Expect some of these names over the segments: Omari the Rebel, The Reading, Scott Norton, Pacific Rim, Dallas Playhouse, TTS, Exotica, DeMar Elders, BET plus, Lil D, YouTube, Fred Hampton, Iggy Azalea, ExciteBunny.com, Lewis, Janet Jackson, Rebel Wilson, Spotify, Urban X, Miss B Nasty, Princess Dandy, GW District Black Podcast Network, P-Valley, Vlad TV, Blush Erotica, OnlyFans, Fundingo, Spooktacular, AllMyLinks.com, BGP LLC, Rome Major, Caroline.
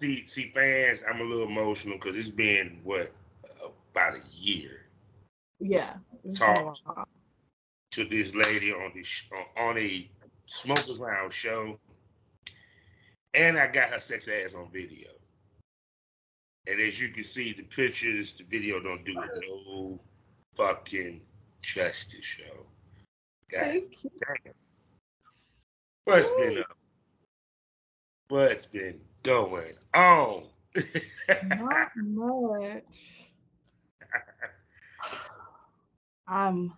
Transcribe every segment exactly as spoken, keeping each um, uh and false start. See, see, fans, I'm a little emotional because it's been, what, about a year. Yeah. Talked to this lady on this on a Smokers Lounge show, and I got her sex ass on video. And as you can see, the pictures, the video don't do it no fucking justice, yo. God Thank damn. What's Ooh. been up? What's been going on? Not much. I'm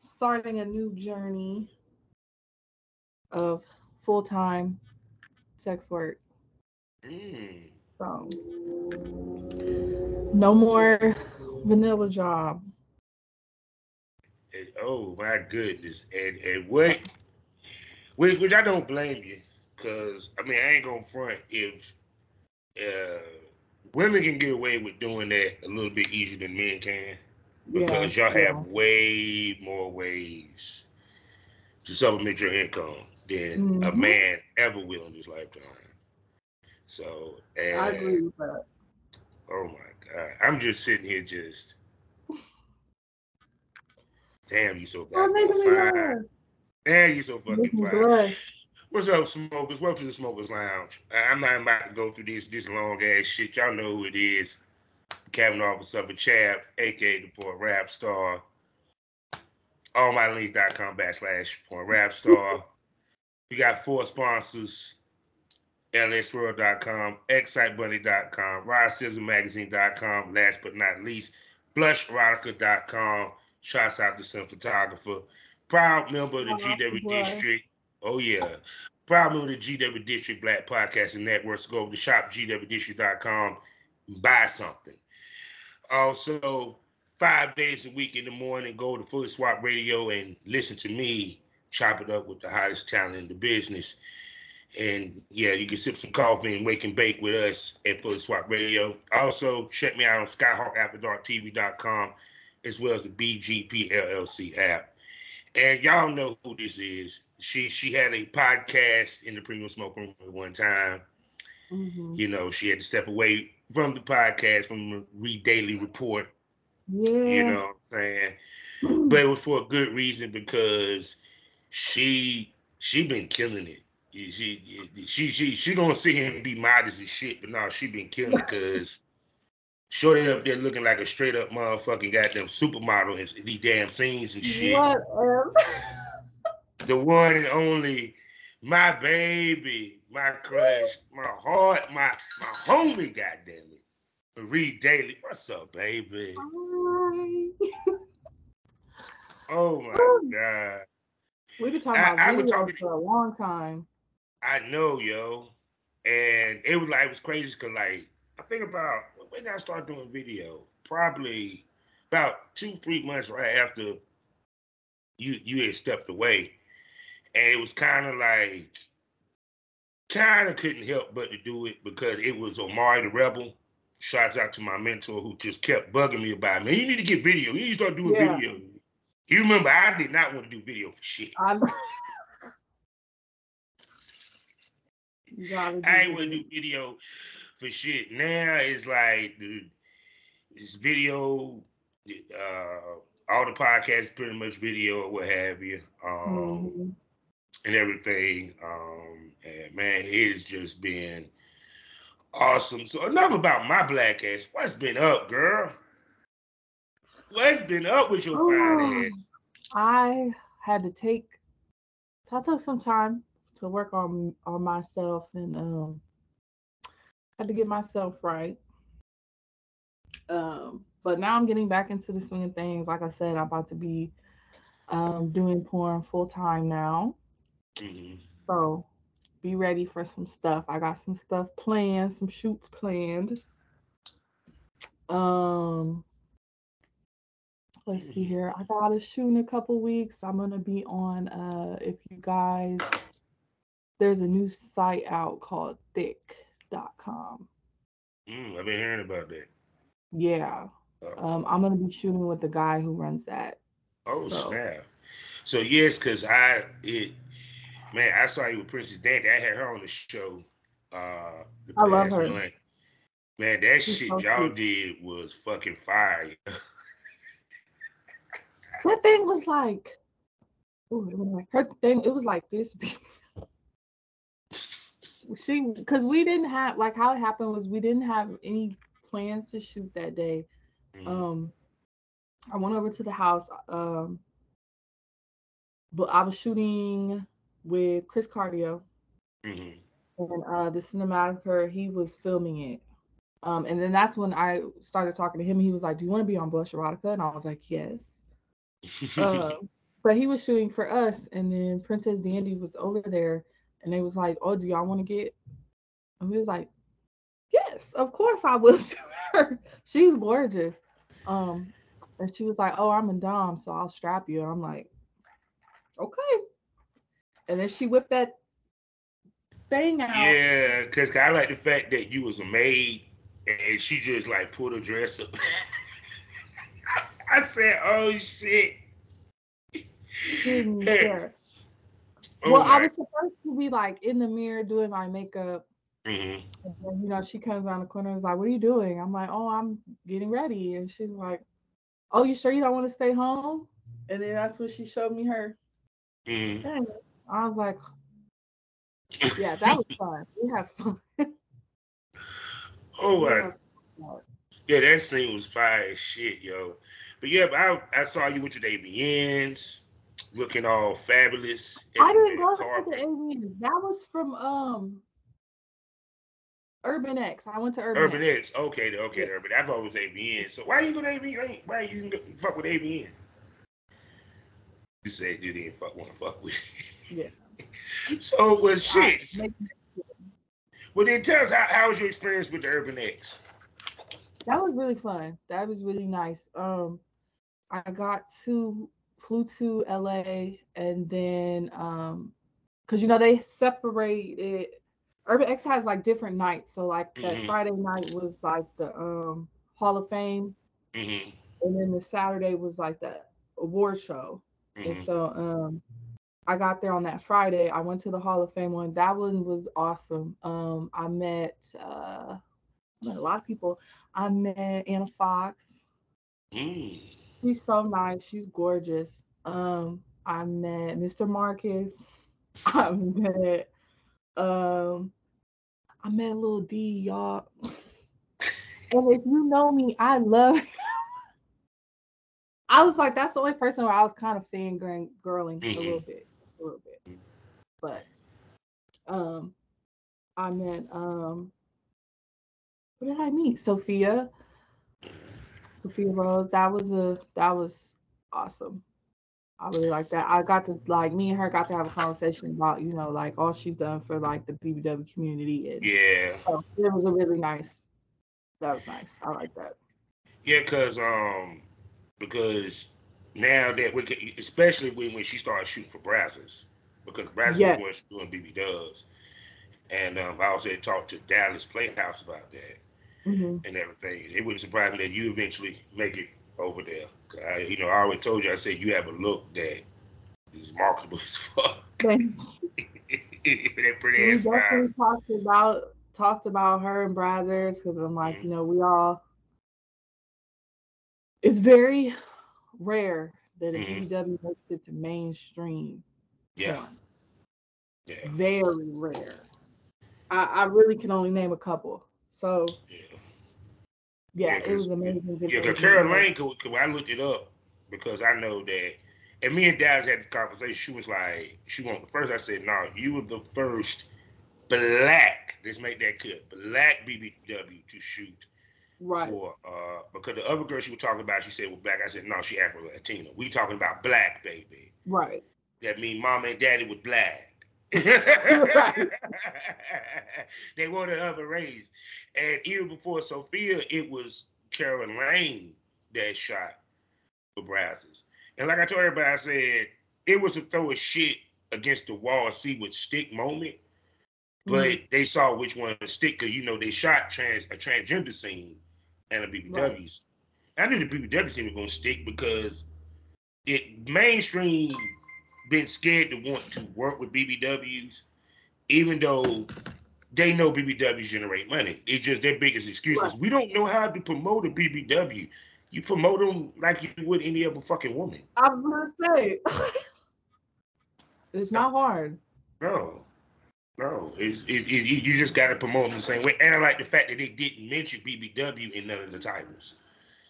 starting a new journey of full-time sex work. Mm. So, no more vanilla job. And, oh my goodness! And and what? Which, which I don't blame you, cause I mean I ain't gonna front. If uh, women can get away with doing that a little bit easier than men can, because yeah, y'all yeah. have way more ways to supplement your income than mm-hmm. a man ever will in his lifetime. So and, I agree with that. Oh my God! I'm just sitting here, just damn, you so bad. Oh, Damn, you so fucking fine. What's up, smokers? Welcome to the Smokers Lounge. I'm not about to go through this this long-ass shit. Y'all know who it is. Kevin Officer, but Chab, a k a the poor rap star. AllMyLinks.com backslash poor rap star. We got four sponsors. L S Swirl dot com, Excite Bunny dot com, Rod Sizzle Magazine dot com, last but not least, Blush Erotica dot com. Shouts out to some photographer. Proud member of the G W District. Oh, yeah. Proud member of the G W District Black Podcast Network. So go over to shop G W district dot com and buy something. Also, five days a week in the morning, go to Full Swap Radio and listen to me chop it up with the hottest talent in the business. And, yeah, you can sip some coffee and wake and bake with us at Full Swap Radio. Also, check me out on Skyhawk After Dark T V dot com as well as the B G P L L C app. And y'all know who this is. She she had a podcast in the Premium Smoke Room at one time. Mm-hmm. You know, she had to step away from the podcast, from the Marie Daily report. Yeah. You know what I'm saying? Mm-hmm. But it was for a good reason, because she she been killing it. She she she she gonna sit here and be modest and shit, but no, she been killing it because shorty up there looking like a straight up motherfucking goddamn supermodel in these damn scenes and shit. What the one and only, my baby, my crush, my heart, my my homie, goddamn it, Marie Daily. What's up, baby? Hi. Oh my Ooh. God. We've been talking I, about I was talking for a long time. I know, yo, and it was like it was crazy because like I think about. When I started doing video, probably about two, three months right after you you had stepped away. And it was kind of like, kind of couldn't help but to do it because it was Omari the Rebel. Shouts out to my mentor who just kept bugging me about, man, you need to get video. You need to start doing yeah. video. You remember, I did not want to do video for shit. I, I ain't want to do video. For shit now it's like dude, it's video, uh, all the podcasts pretty much video or what have you, um, mm-hmm. and everything. Um, and man, it's just been awesome. So enough about my black ass. What's been up, girl? What's been up with your fine ass? I had to take, so I took some time to work on on myself and um. had to get myself right, um, but now I'm getting back into the swing of things. Like I said, I'm about to be um, doing porn full time now, mm-hmm. so be ready for some stuff. I got some stuff planned, some shoots planned. Um, let's see here. I got a shoot in a couple weeks. I'm gonna be on. Uh, if you guys, there's a new site out called Thick. Dot com. Mm, I've been hearing about that. Yeah. Oh. Um, I'm going to be shooting with the guy who runs that. Oh, so. Snap. So, yes, because I, it, man, I saw you with Princess Dandy. I had her on the show Uh, I love her. Month. Man, that She's shit so y'all cute. did was fucking fire. Her thing was like, ooh, her thing, it was like this. She, because we didn't have, like, how it happened was we didn't have any plans to shoot that day. Mm-hmm. Um, I went over to the house, um, but I was shooting with Chris Cardio, mm-hmm. and uh, the cinematographer, he was filming it. Um, and then that's when I started talking to him. He was like, do you want to be on Blush Erotica? And I was like, yes. uh, but he was shooting for us. And then Princess Dandy was over there. And they was like, oh, do y'all want to get? And we was like, yes, of course I will shoot her. She's gorgeous. Um, and she was like, oh, I'm a dom, so I'll strap you. And I'm like, okay. And then she whipped that thing out. Yeah, because I like the fact that you was a maid. And she just like pulled her dress up. I said, "Oh shit!" Sure. Oh, well, my. I was supposed to be like in the mirror doing my makeup. Mm-hmm. And then, you know, she comes around the corner and is like, "What are you doing?" I'm like, "Oh, I'm getting ready." And she's like, "Oh, you sure you don't want to stay home?" And then that's when she showed me her. Mm-hmm. And I was like, "Yeah, that was fun. We had fun." Oh, my. Yeah, that scene was fire as shit, yo. But yeah, but I, I saw you with your A V Ns, looking all fabulous. I didn't go to the A V Ns. That was from um, Urban X. I went to Urban X. Urban X. X. Okay, okay, yeah. Urban. I thought it was A V N. So why you go to A V N? Why you didn't fuck with A V N? You said you didn't fuck want to fuck with. Yeah. So it was shit. Well, then tell us, how, how was your experience with the Urban X? That was really fun. That was really nice. Um, I got to, flew to L A, and then, um, because, you know, they separated. Urban X has, like, different nights. So, like, that mm-hmm. Friday night was, like, the um, Hall of Fame. Mm-hmm. And then the Saturday was, like, the award show. Mm-hmm. And so um, I got there on that Friday. I went to the Hall of Fame one. That one was awesome. Um, I met... Uh, I met a lot of people. I met Anna Fox. Mm. She's so nice. She's gorgeous. Um, I met Mister Marcus. I met um, I met Lil D, y'all. And if you know me, I love him. I was like, that's the only person where I was kind of fangirling mm-hmm. a little bit, a little bit. But um, I met um. What did I meet? Sophia. Sophia Rose. That was a that was awesome. I really like that. I got to like me and her got to have a conversation about, you know, like all she's done for like the B B W community. And, yeah. So it was a really nice. That was nice. I like that. Yeah, cause um because now that we can, especially when, when she started shooting for Brazzers, because Brazzers yeah. was doing B B Ws. And um, I also had talked to Dallas Playhouse about that. Mm-hmm. And everything. It wouldn't surprise me that you eventually make it over there. I, you know, I always told you, I said you have a look that is marketable as fuck. That pretty ass vibe. Talked about talked about her and Brazzers because I'm like, mm-hmm. you know, we all. It's very rare that a B B W mm-hmm. makes it to mainstream. Yeah. yeah. Very rare. I, I really can only name a couple. So, yeah, yeah, yeah it was amazing. Yeah, because Caroline, I looked it up because I know that, and me and Daz had the conversation. She was like, she won't. First, I said, no, nah, you were the first black, let's make that clear, black B B W to shoot. Right. For, uh, because the other girl she was talking about, she said, well, black. I said, no, she Afro-Latina. We talking about black, baby. Right. That means mama and daddy was black. Right. They were the other race, and even before Sophia, it was Caroline that shot for Brazzers. And like I told everybody, I said it was a throw a shit against the wall, see what stick moment. But mm-hmm. they saw which one stick, because you know they shot trans a transgender scene and a B B W. Right. I knew the B B W scene was gonna stick because it mainstream. Been scared to want to work with B B Ws, even though they know B B Ws generate money. It's just their biggest excuse is, we don't know how to promote a B B W. You promote them like you would any other fucking woman. I'm gonna say it's not hard. No, no, it's, it's, it's you just gotta promote them the same way. And I like the fact that they didn't mention B B W in none of the titles.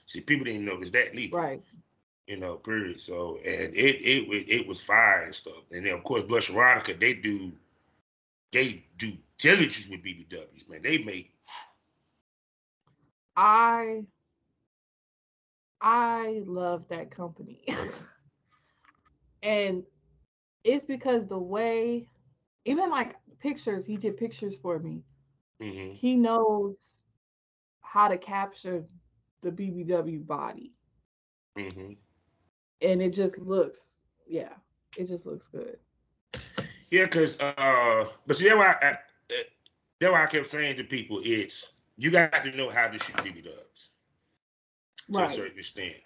See, people didn't notice that neither. Right. You know, period. So, and it it it, it was fire and stuff. And then, of course, Blush Erotica, they do they do diligence with B B Ws, man. They make. I. I love that company, and it's because the way, even like pictures, he did pictures for me. Mm-hmm. He knows how to capture the B B W body. Mm-hmm. And it just looks, yeah, it just looks good. Yeah, because, uh, but see, that's why, I, that's why I kept saying to people, it's, you got to know how to shoot B B Ws. To right. a certain extent.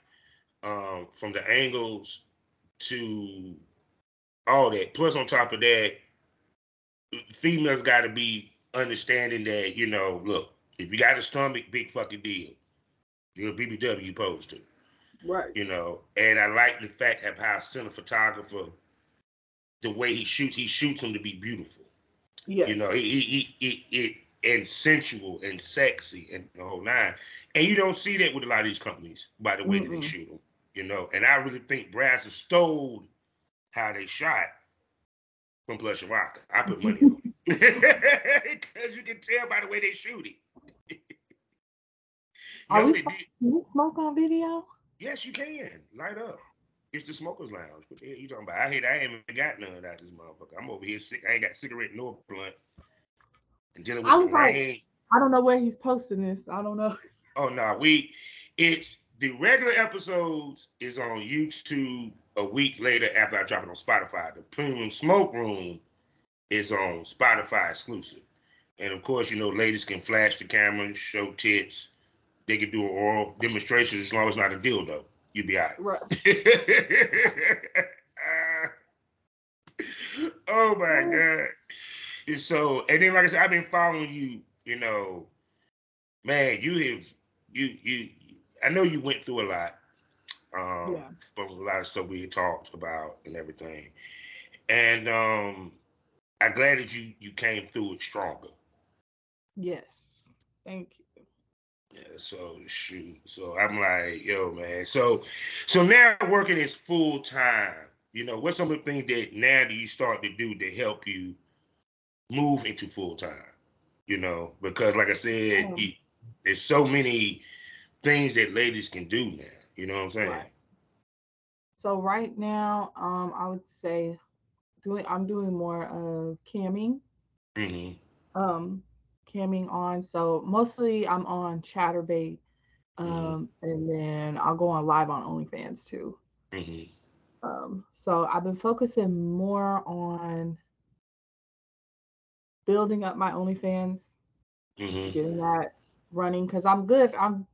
Um, from the angles to all that. Plus, on top of that, females got to be understanding that, you know, look, if you got a stomach, big fucking deal. You're a B B W pose to. Right. You know, and I like the fact of how cinematographer, the way he shoots, he shoots them to be beautiful. Yeah. You know, he, he, he, he, he, and sensual and sexy and the whole nine. And you don't see that with a lot of these companies by the way mm-hmm. that they shoot them, you know. And I really think Brazzers stole how they shot from Blush Erotica. I put money on it because you can tell by the way they shoot it. Are no, we smoke, can you smoke on video? Yes, you can. Light up. It's the Smokers Lounge. What the hell you talking about? I hate. I ain't even got none out of this motherfucker. I'm over here sick. I ain't got cigarette nor blunt. And dealing with I was some like, rain. I don't know where he's posting this. I don't know. Oh, no, nah, we, it's, the regular episodes is on YouTube a week later after I drop it on Spotify. The Premium Smoke Room is on Spotify exclusive. And, of course, you know, ladies can flash the camera, show tits. They can do an oral demonstration as long as it's not a dildo. You'll be all right. Right. Oh, my God. And so, and then, like I said, I've been following you, you know, man, you have... You, you, I know you went through a lot, um, yeah. from a lot of stuff we talked about and everything, and um, I'm glad that you, you came through it stronger. Yes, thank you. Yeah, so shoot, so I'm like, yo, man, so, so now working is full time. You know, what's some of the things that now do you start to do to help you move into full time? You know, because like I said. Um. You, There's so many things that ladies can do now. You know what I'm saying? Right. So right now, um, I would say doing I'm doing more of camming. Mm-hmm. Um, camming on. So mostly I'm on Chatterbait. Um, mm-hmm. And then I'll go on live on OnlyFans too. Mm-hmm. Um, so I've been focusing more on building up my OnlyFans, mm-hmm. getting that running, because I'm good. I'm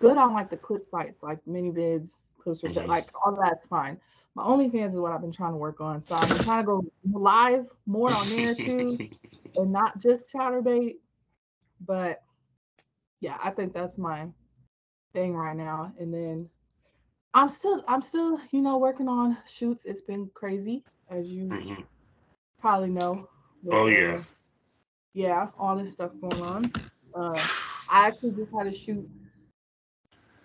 good on like the clip sites, like mini vids, clips, mm-hmm. like all that's fine. My OnlyFans is what I've been trying to work on, so I've been trying to go live more on there too, and not just Chatterbait. But yeah, I think that's my thing right now. And then I'm still, I'm still, you know, working on shoots. It's been crazy, as you mm-hmm. probably know. With, oh yeah, uh, yeah, all this stuff going on. Uh, I actually just had a shoot.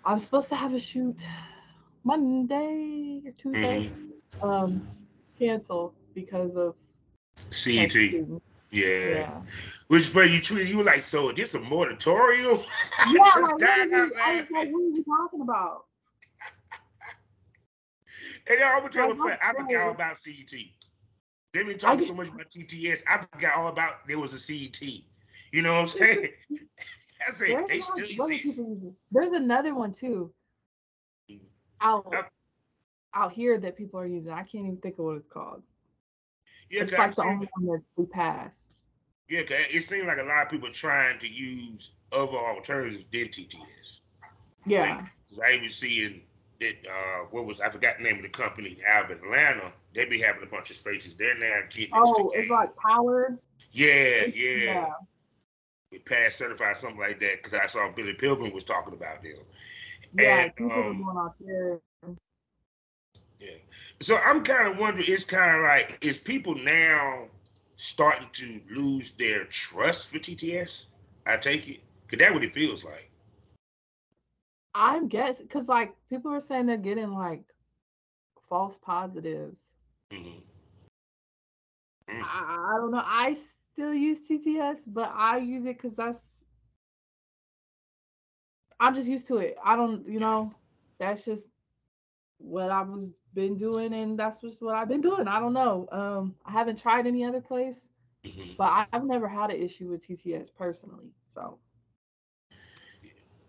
I'm supposed to have a shoot Monday or Tuesday. Mm-hmm. Um, canceled because of C E T. Yeah. yeah. Which, but you tweeted, you were like, so is this a moratorium? Yeah, like, what you, I was like, what are you talking about? And I was trying to I forgot all about C E T. They've been talking so much about T T S. I forgot all about there was a C E T. You know what I'm saying? I say, there's, they still people, there's another one too out uh, out here that people are using. I can't even think of what it's called. Yeah, it's like the only one that we passed. Yeah, it seems like a lot of people are trying to use other alternatives than T T S. Yeah. Like, I was seeing that uh, what was I forgot the name of the company out of Atlanta they be having a bunch of spaces. They're now getting oh, it's like powered. Yeah, yeah, yeah. It passed certified, something like that, because I saw Billy Pilgrim was talking about them. Yeah, and, people um, going out there. Yeah. So I'm kind of wondering, it's kind of like, is people now starting to lose their trust for T T S? I take it, because that's what it feels like. I'm guessing, because like people are saying they're getting like false positives. Mm-hmm. Mm. I, I don't know. I still use T T S, but I use it because that's, I'm just used to it. I don't, you know, that's just what I was been doing, and that's just what I've been doing. I don't know. Um, I haven't tried any other place, mm-hmm. but I, I've never had an issue with T T S personally. So.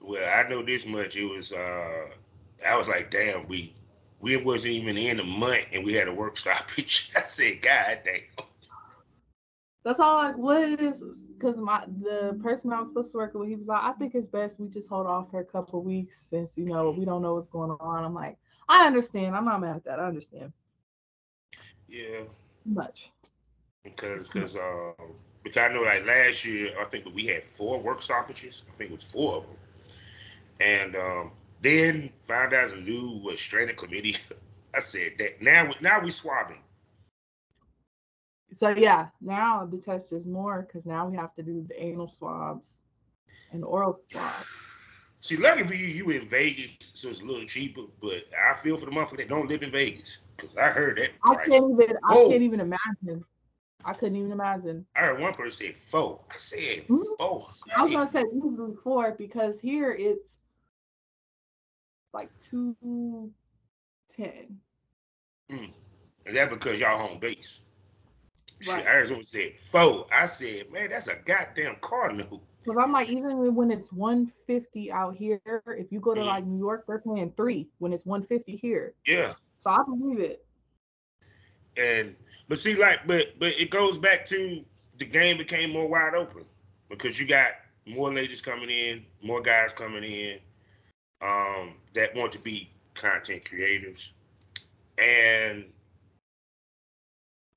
Well, I know this much. It was, uh, I was like, damn, we we wasn't even in a month and we had a work stoppage. I said, God damn. That's all like what it is, because my the person I was supposed to work with, he was like, I think it's best we just hold off for a couple of weeks since, you know, we don't know what's going on. I'm like, I understand. I'm not mad at that. I understand. Yeah. Much. Because, because, uh, because I know like last year, I think we had four work stoppages. I think it was four of them. And um, then found out the new was straight a committee. I said that now, now we swabbing. So yeah, now the test is more because now we have to do the anal swabs and oral swabs. See, lucky for you, you in Vegas, so it's a little cheaper. But I feel for the motherfucker that don't live in Vegas, because I heard that price. I can't even. Oh. I can't even imagine. I couldn't even imagine. I heard one person say four. I said mm-hmm. four. I was gonna say usually four because here it's like two ten. Mm. Is that because y'all home base? Right. Shit, I heard someone said four. I said, man, that's a goddamn cardinal. Because I'm like, even when it's one fifty out here, if you go to mm. like New York, they're paying three when it's one fifty here. Yeah. So I believe it. And but see, like, but but it goes back to the game became more wide open because you got more ladies coming in, more guys coming in, um, that want to be content creators, and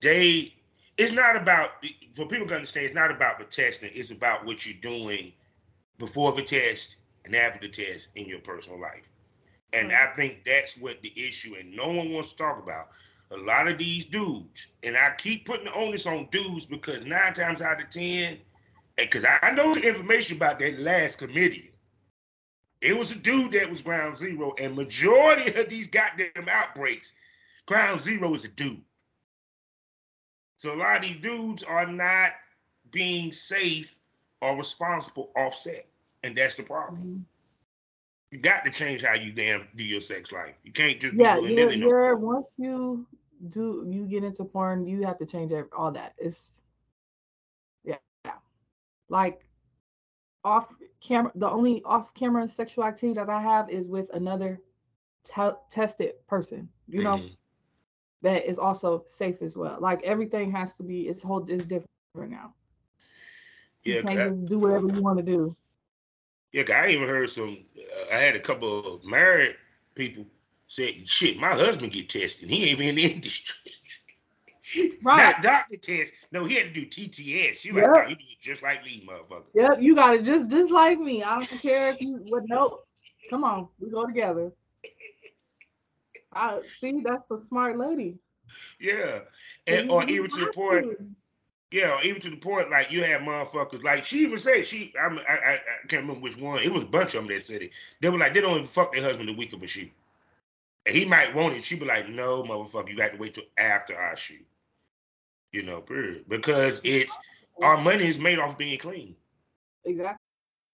they. It's not about, for people to understand, it's not about the testing. It's about what you're doing before the test and after the test in your personal life. And mm-hmm. I think that's what the issue, and no one wants to talk about. A lot of these dudes, and I keep putting the onus on dudes because nine times out of ten, because I know the information about that last committee. It was a dude that was ground zero, and majority of these goddamn outbreaks, ground zero is a dude. So a lot of these dudes are not being safe or responsible offset, and that's the problem. Mm-hmm. You got to change how you damn do your sex life. You can't just yeah. Be you're, you're, no once you do, you get into porn, you have to change every, all that. It's yeah, yeah, like off camera. The only off camera sexual activity that I have is with another t- tested person. You mm-hmm. know. That is also safe as well. Like everything has to be, it's whole is different right now. Yeah, you can't just do whatever you want to do. Yeah, cause I even heard some. Uh, I had a couple of married people said, "Shit, my husband get tested. He ain't even in the industry. Right? Not doctor test. No, he had to do T T S. You yep. like, no, you do it just like me, motherfucker. Yep, you got it just just like me. I don't care if you. What? Nope. Come on, we go together." I, see, that's a smart lady. Yeah, and or even to the point, yeah, or even to the point, like you have motherfuckers, like she even said she, I'm, I, I, I can't remember which one. It was a bunch of them that said it. They were like, they don't even fuck their husband the week of a shoot, and he might want it. She be like, no, motherfucker, you got to wait till after our shoot, you know, period, because it's our money is made off being clean. Exactly.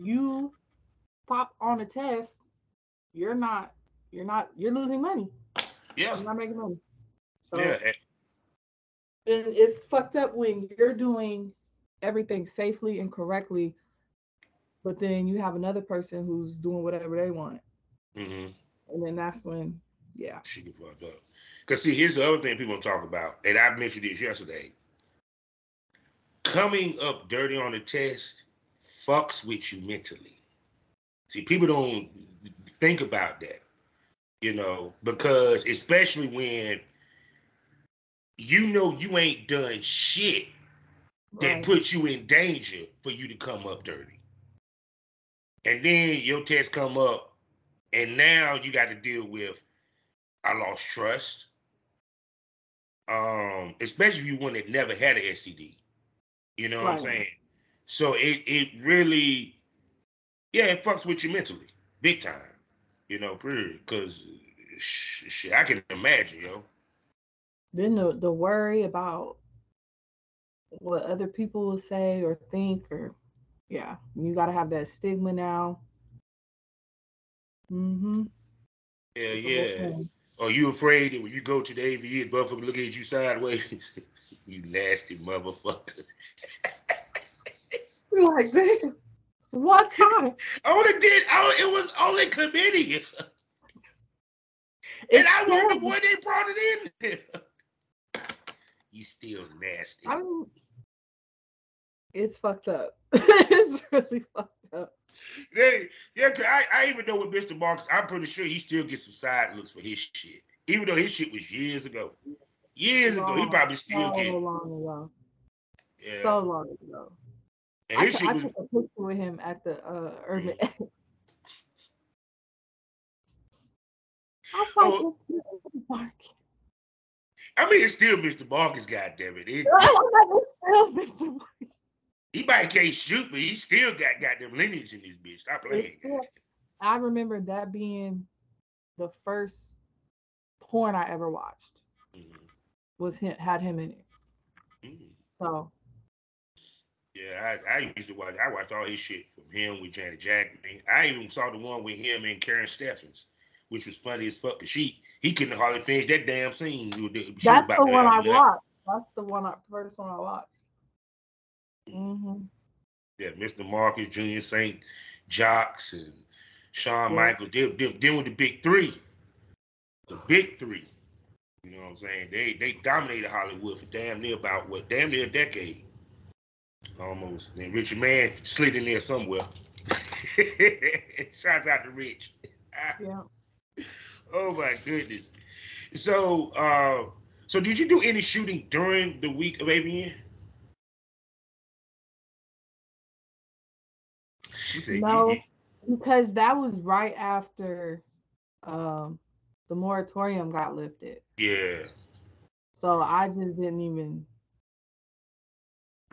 You pop on a test, you're not, you're not, you're losing money. Yeah. You're not making money. So yeah. And it's fucked up when you're doing everything safely and correctly, but then you have another person who's doing whatever they want. Mm-hmm. And then that's when, yeah. She get fucked up. Because, see, here's the other thing people talk about, and I mentioned this yesterday. Coming up dirty on the test fucks with you mentally. See, people don't think about that, you know, because especially when you know you ain't done shit right. That puts you in danger for you to come up dirty. And then your test come up, and now you got to deal with, I lost trust, um, especially if you one that never had an S T D. You know what right. I'm saying? So it, it really, yeah, it fucks with you mentally, big time. You know, period. Because shit, I can imagine, yo. Then the, the worry about what other people will say or think or... Yeah, you gotta have that stigma now. Mm-hmm. Yeah, That's yeah. Are you afraid that when you go to the A V N, and motherfucker look at you sideways? You nasty motherfucker. You're like, damn, it's one time. I would have did, I, it was only committee. And I was the one they brought it in. You still nasty. I'm, It's fucked up. It's really fucked up. They, yeah, cause I, I even know with Mister Marcus, I'm pretty sure he still gets some side looks for his shit. Even though his shit was years ago. Years long, ago. He probably still so gets. So long ago. Yeah. So long ago. And his I, shit I was... took a picture with him at the uh, Urban X. Mm. I thought this Mister Marcus. I mean, it's still Mister Marcus, goddammit. It, it's still Mister Marcus. He might can't shoot, but he still got goddamn lineage in this bitch. Stop playing. I remember that being the first porn I ever watched. Mm-hmm. Was him had him in it. Mm-hmm. So. Yeah, I, I used to watch. I watched all his shit from him with Janet Jackson. I even saw the one with him and Karen Steffens, which was funny as fuck. She he couldn't hardly finish that damn scene. That's the one I watched. That's the one I first one I watched. Mm-hmm. Yeah, Mister Marcus, Junior Saint, Jocks, and Shawn yeah. Michaels. They, they, they were the big three. The big three. You know what I'm saying? They they dominated Hollywood for damn near about what? Damn near a decade. Almost. And Richard Mann slid in there somewhere. Shouts out to Rich. Yeah. Oh my goodness. So, uh, so did you do any shooting during the week of A V N? Said, no, because that was right after um, the moratorium got lifted. Yeah. So I just didn't even.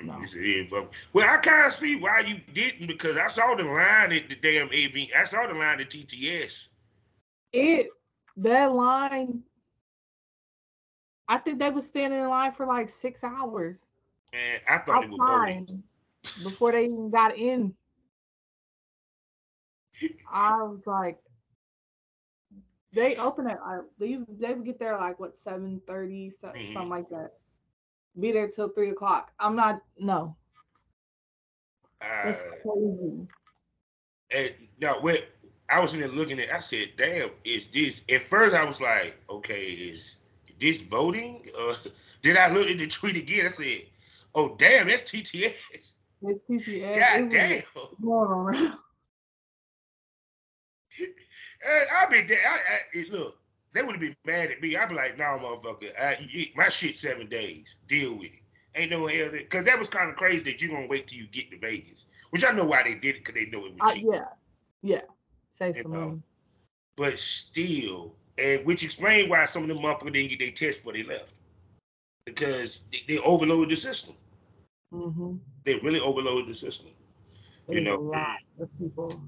No. Well, I kind of see why you didn't, because I saw the line at the damn A V. I saw the line at T T S. It that line. I think they were standing in line for like six hours. And I thought it was fine before they even got in. I was like, they open it. I they they would get there like what seven thirty something mm-hmm. like that. Be there till three o'clock. I'm not no. That's uh, crazy. And no, when I was in there looking at, I said, "Damn, is this?" At first, I was like, "Okay, is this voting?" Uh, then I looked at the tweet again. I said, "Oh damn, that's T T S." It's T T S. God damn. Going I'd be there. I, I, look, they would have been mad at me. I'd be like, "Nah, motherfucker, I, my shit seven days. Deal with it. Ain't no hell." Because that was kind of crazy that you gonna wait till you get to Vegas, which I know why they did it, because they know it was cheap. Uh, yeah, yeah, save some money. But still, and which explained why some of them motherfuckers didn't get their test before they left, because they, they overloaded the system. Mm-hmm. They really overloaded the system. There's you know, a lot of people.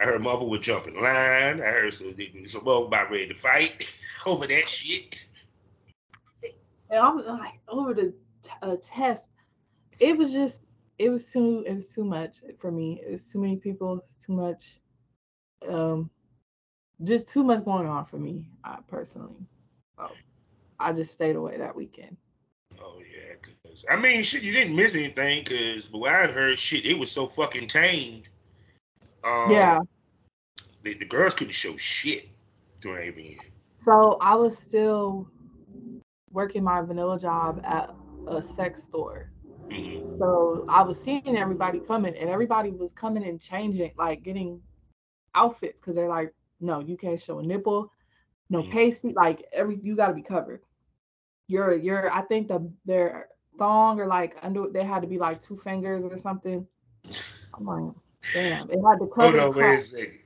I heard mother was jumping line. I heard some mother about ready to fight over that shit. And I'm like, over the uh, test, it was just, it was too, it was too much for me. It was too many people, it was too much, um, just too much going on for me uh, personally. So I just stayed away that weekend. Oh, yeah. Cause, I mean, shit, you didn't miss anything because when I heard shit, it was so fucking tamed. Um, yeah. The, the girls couldn't show shit during A V N. So I was still working my vanilla job at a sex store. Mm-hmm. So I was seeing everybody coming, and everybody was coming and changing, like getting outfits, because they're like, no, you can't show a nipple, no mm-hmm. pasty, like every you got to be covered. Your your I think the their thong or like under they had to be like two fingers or something. I'm like, damn, it had to cover. Hold on, wait a second.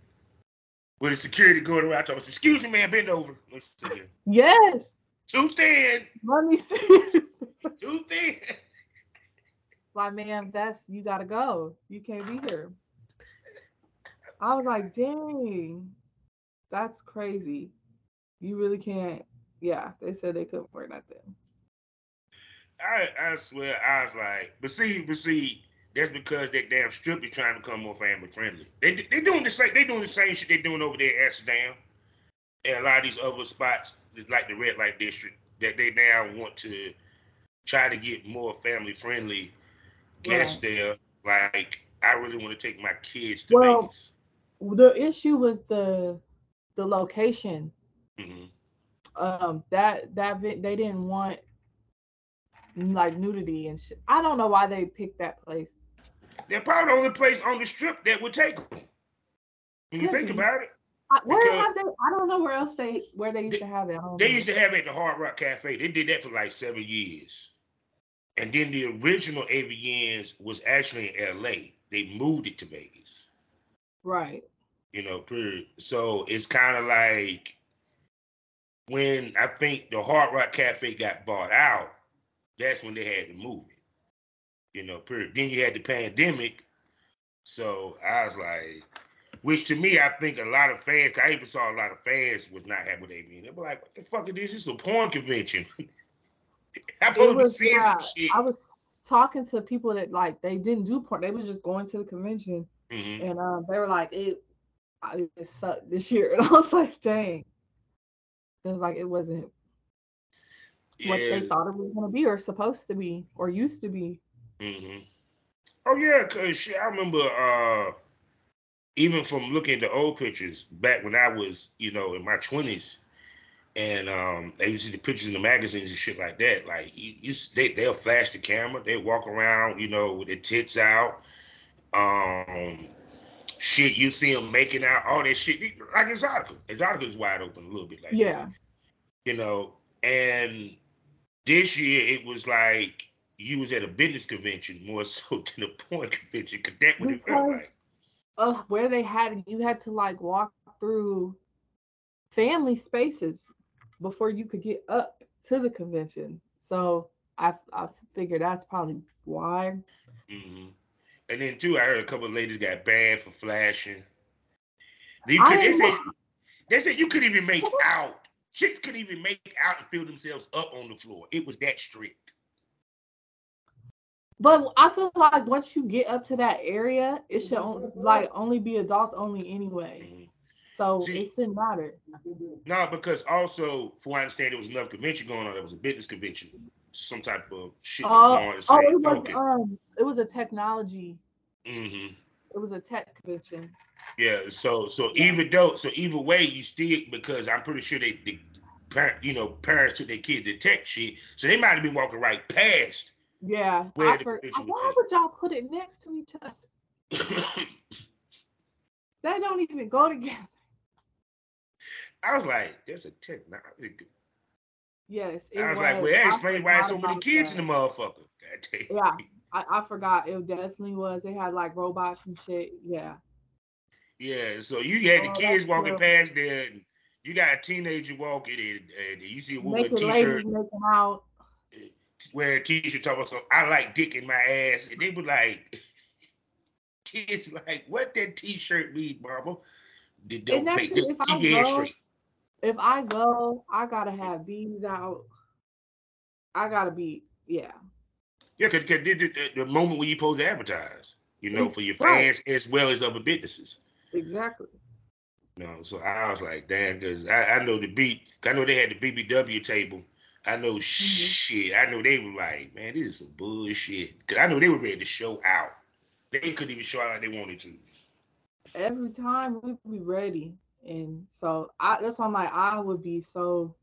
With the security going around, talking, excuse me, man, bend over. Let's see here. Yes. Too thin. Let me see. Too thin. Like, ma'am, that's, you gotta go. You can't be here. I was like, dang, that's crazy. You really can't. Yeah, they said they couldn't wear nothing. I I swear, I was like, but see, but see, that's because that damn strip is trying to become more family friendly. They they doing the same, they doing the same shit they doing over there at Amsterdam and a lot of these other spots, like the Red Light District, that they now want to try to get more family friendly. Guess there, like, I really want to take my kids to well, Vegas. The issue was the the location. Mm-hmm. Um, that that they didn't want like nudity and shit. I don't know why they picked that place. They're probably the only place on the strip that would take them. When you Could think be. about it, I, where have they? I don't know where else they where they used they, to have it. They used to have it at the Hard Rock Cafe. They did that for like seven years. And then the original A V Ns was actually in L A. They moved it to Vegas. Right. You know, period. So it's kind of like when I think the Hard Rock Cafe got bought out, that's when they had to move it. You know, period. Then you had the pandemic. So I was like, which to me, I think a lot of fans, I even saw a lot of fans was not happy with A V N. They were like, what the fuck is this? This is a porn convention. It was, yeah, shit. I was talking to people that like they didn't do porn. They was just going to the convention, mm-hmm. and um, they were like, "It, I, it sucked this year." And I was like, "Dang!" It was like it wasn't yeah. what they thought it was gonna be, or supposed to be, or used to be. Mm-hmm. Oh yeah, cause shit, I remember uh, even from looking at the old pictures back when I was, you know, in my twenties. And um, they used to see the pictures in the magazines and shit like that. Like, you, you, they, they'll flash the camera. They walk around, you know, with their tits out. Um, shit, you see them making out, all that shit. Like Exotica. Exotica's wide open a little bit like yeah. that. You know, and this year it was like you was at a business convention more so than a porn convention. Because that's what it felt like. Uh, where they had, you had to, like, walk through family spaces before you could get up to the convention. So I I figured that's probably why. Mm-hmm. And then too, I heard a couple of ladies got banned for flashing. You could, they, said, they said you couldn't even make out. Chicks couldn't even make out and feel themselves up on the floor. It was that strict. But I feel like once you get up to that area, it should only, like only be adults only anyway. Mm-hmm. So See, it didn't matter. No, because also, for what I understand, there was another convention going on. There was a business convention, some type of shit uh, was going on. Oh, it was, okay. um, it was a technology. Mm-hmm. It was a tech convention. Yeah. So, so yeah. even though, so either way, you still because I'm pretty sure they, they you know, parents took their kids to tech shit, so they might have been walking right past. Yeah. Where I the heard, convention why was would y'all put it next to each other? They don't even go together. I was like, "There's a technology." Yes, it I was, was like, "Well, that explains why there's so many kids that. in the motherfucker." Yeah, I, I forgot. It definitely was. They had like robots and shit. Yeah. Yeah, so you had oh, the kids walking true. past there, and you got a teenager walking, and, and you see a woman with a T-shirt out. wearing a T-shirt talking about, so I like dick in my ass, and they were like, kids were like, "What that T-shirt mean, Mama?" They don't pay. They keep your head straight. If I go, I gotta have these out. I gotta be, yeah. Yeah, because the, the, the moment when you're supposed to advertise, you know, for your fans right. as well as other businesses. Exactly. You know, so I was like, damn, because I, I know the beat, I know they had the B B W table. I know mm-hmm. shit. I know they were like, man, this is some bullshit. Because I know they were ready to show out. They couldn't even show out like they wanted to. Every time we be ready. And so I, that's why I'm like, I would be so,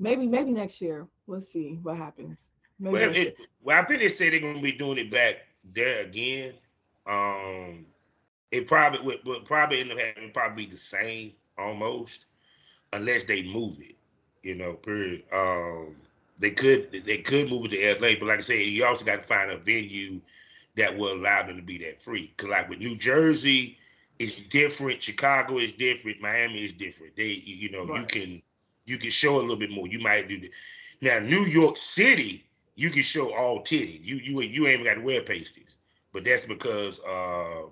maybe maybe next year. We'll see what happens. Maybe well, it, well, I think they say they're going to be doing it back there again. Um, it probably would, would probably end up having probably the same almost, unless they move it. You know, period. Um, they could they could move it to L A, but like I said, you also got to find a venue that will allow them to be that free. Cause like with New Jersey, it's different. Chicago is different. Miami is different. They, you know, right. you can you can show a little bit more. You might do that. Now, New York City, you can show all titty. You you you ain't even got to wear pasties, but that's because uh,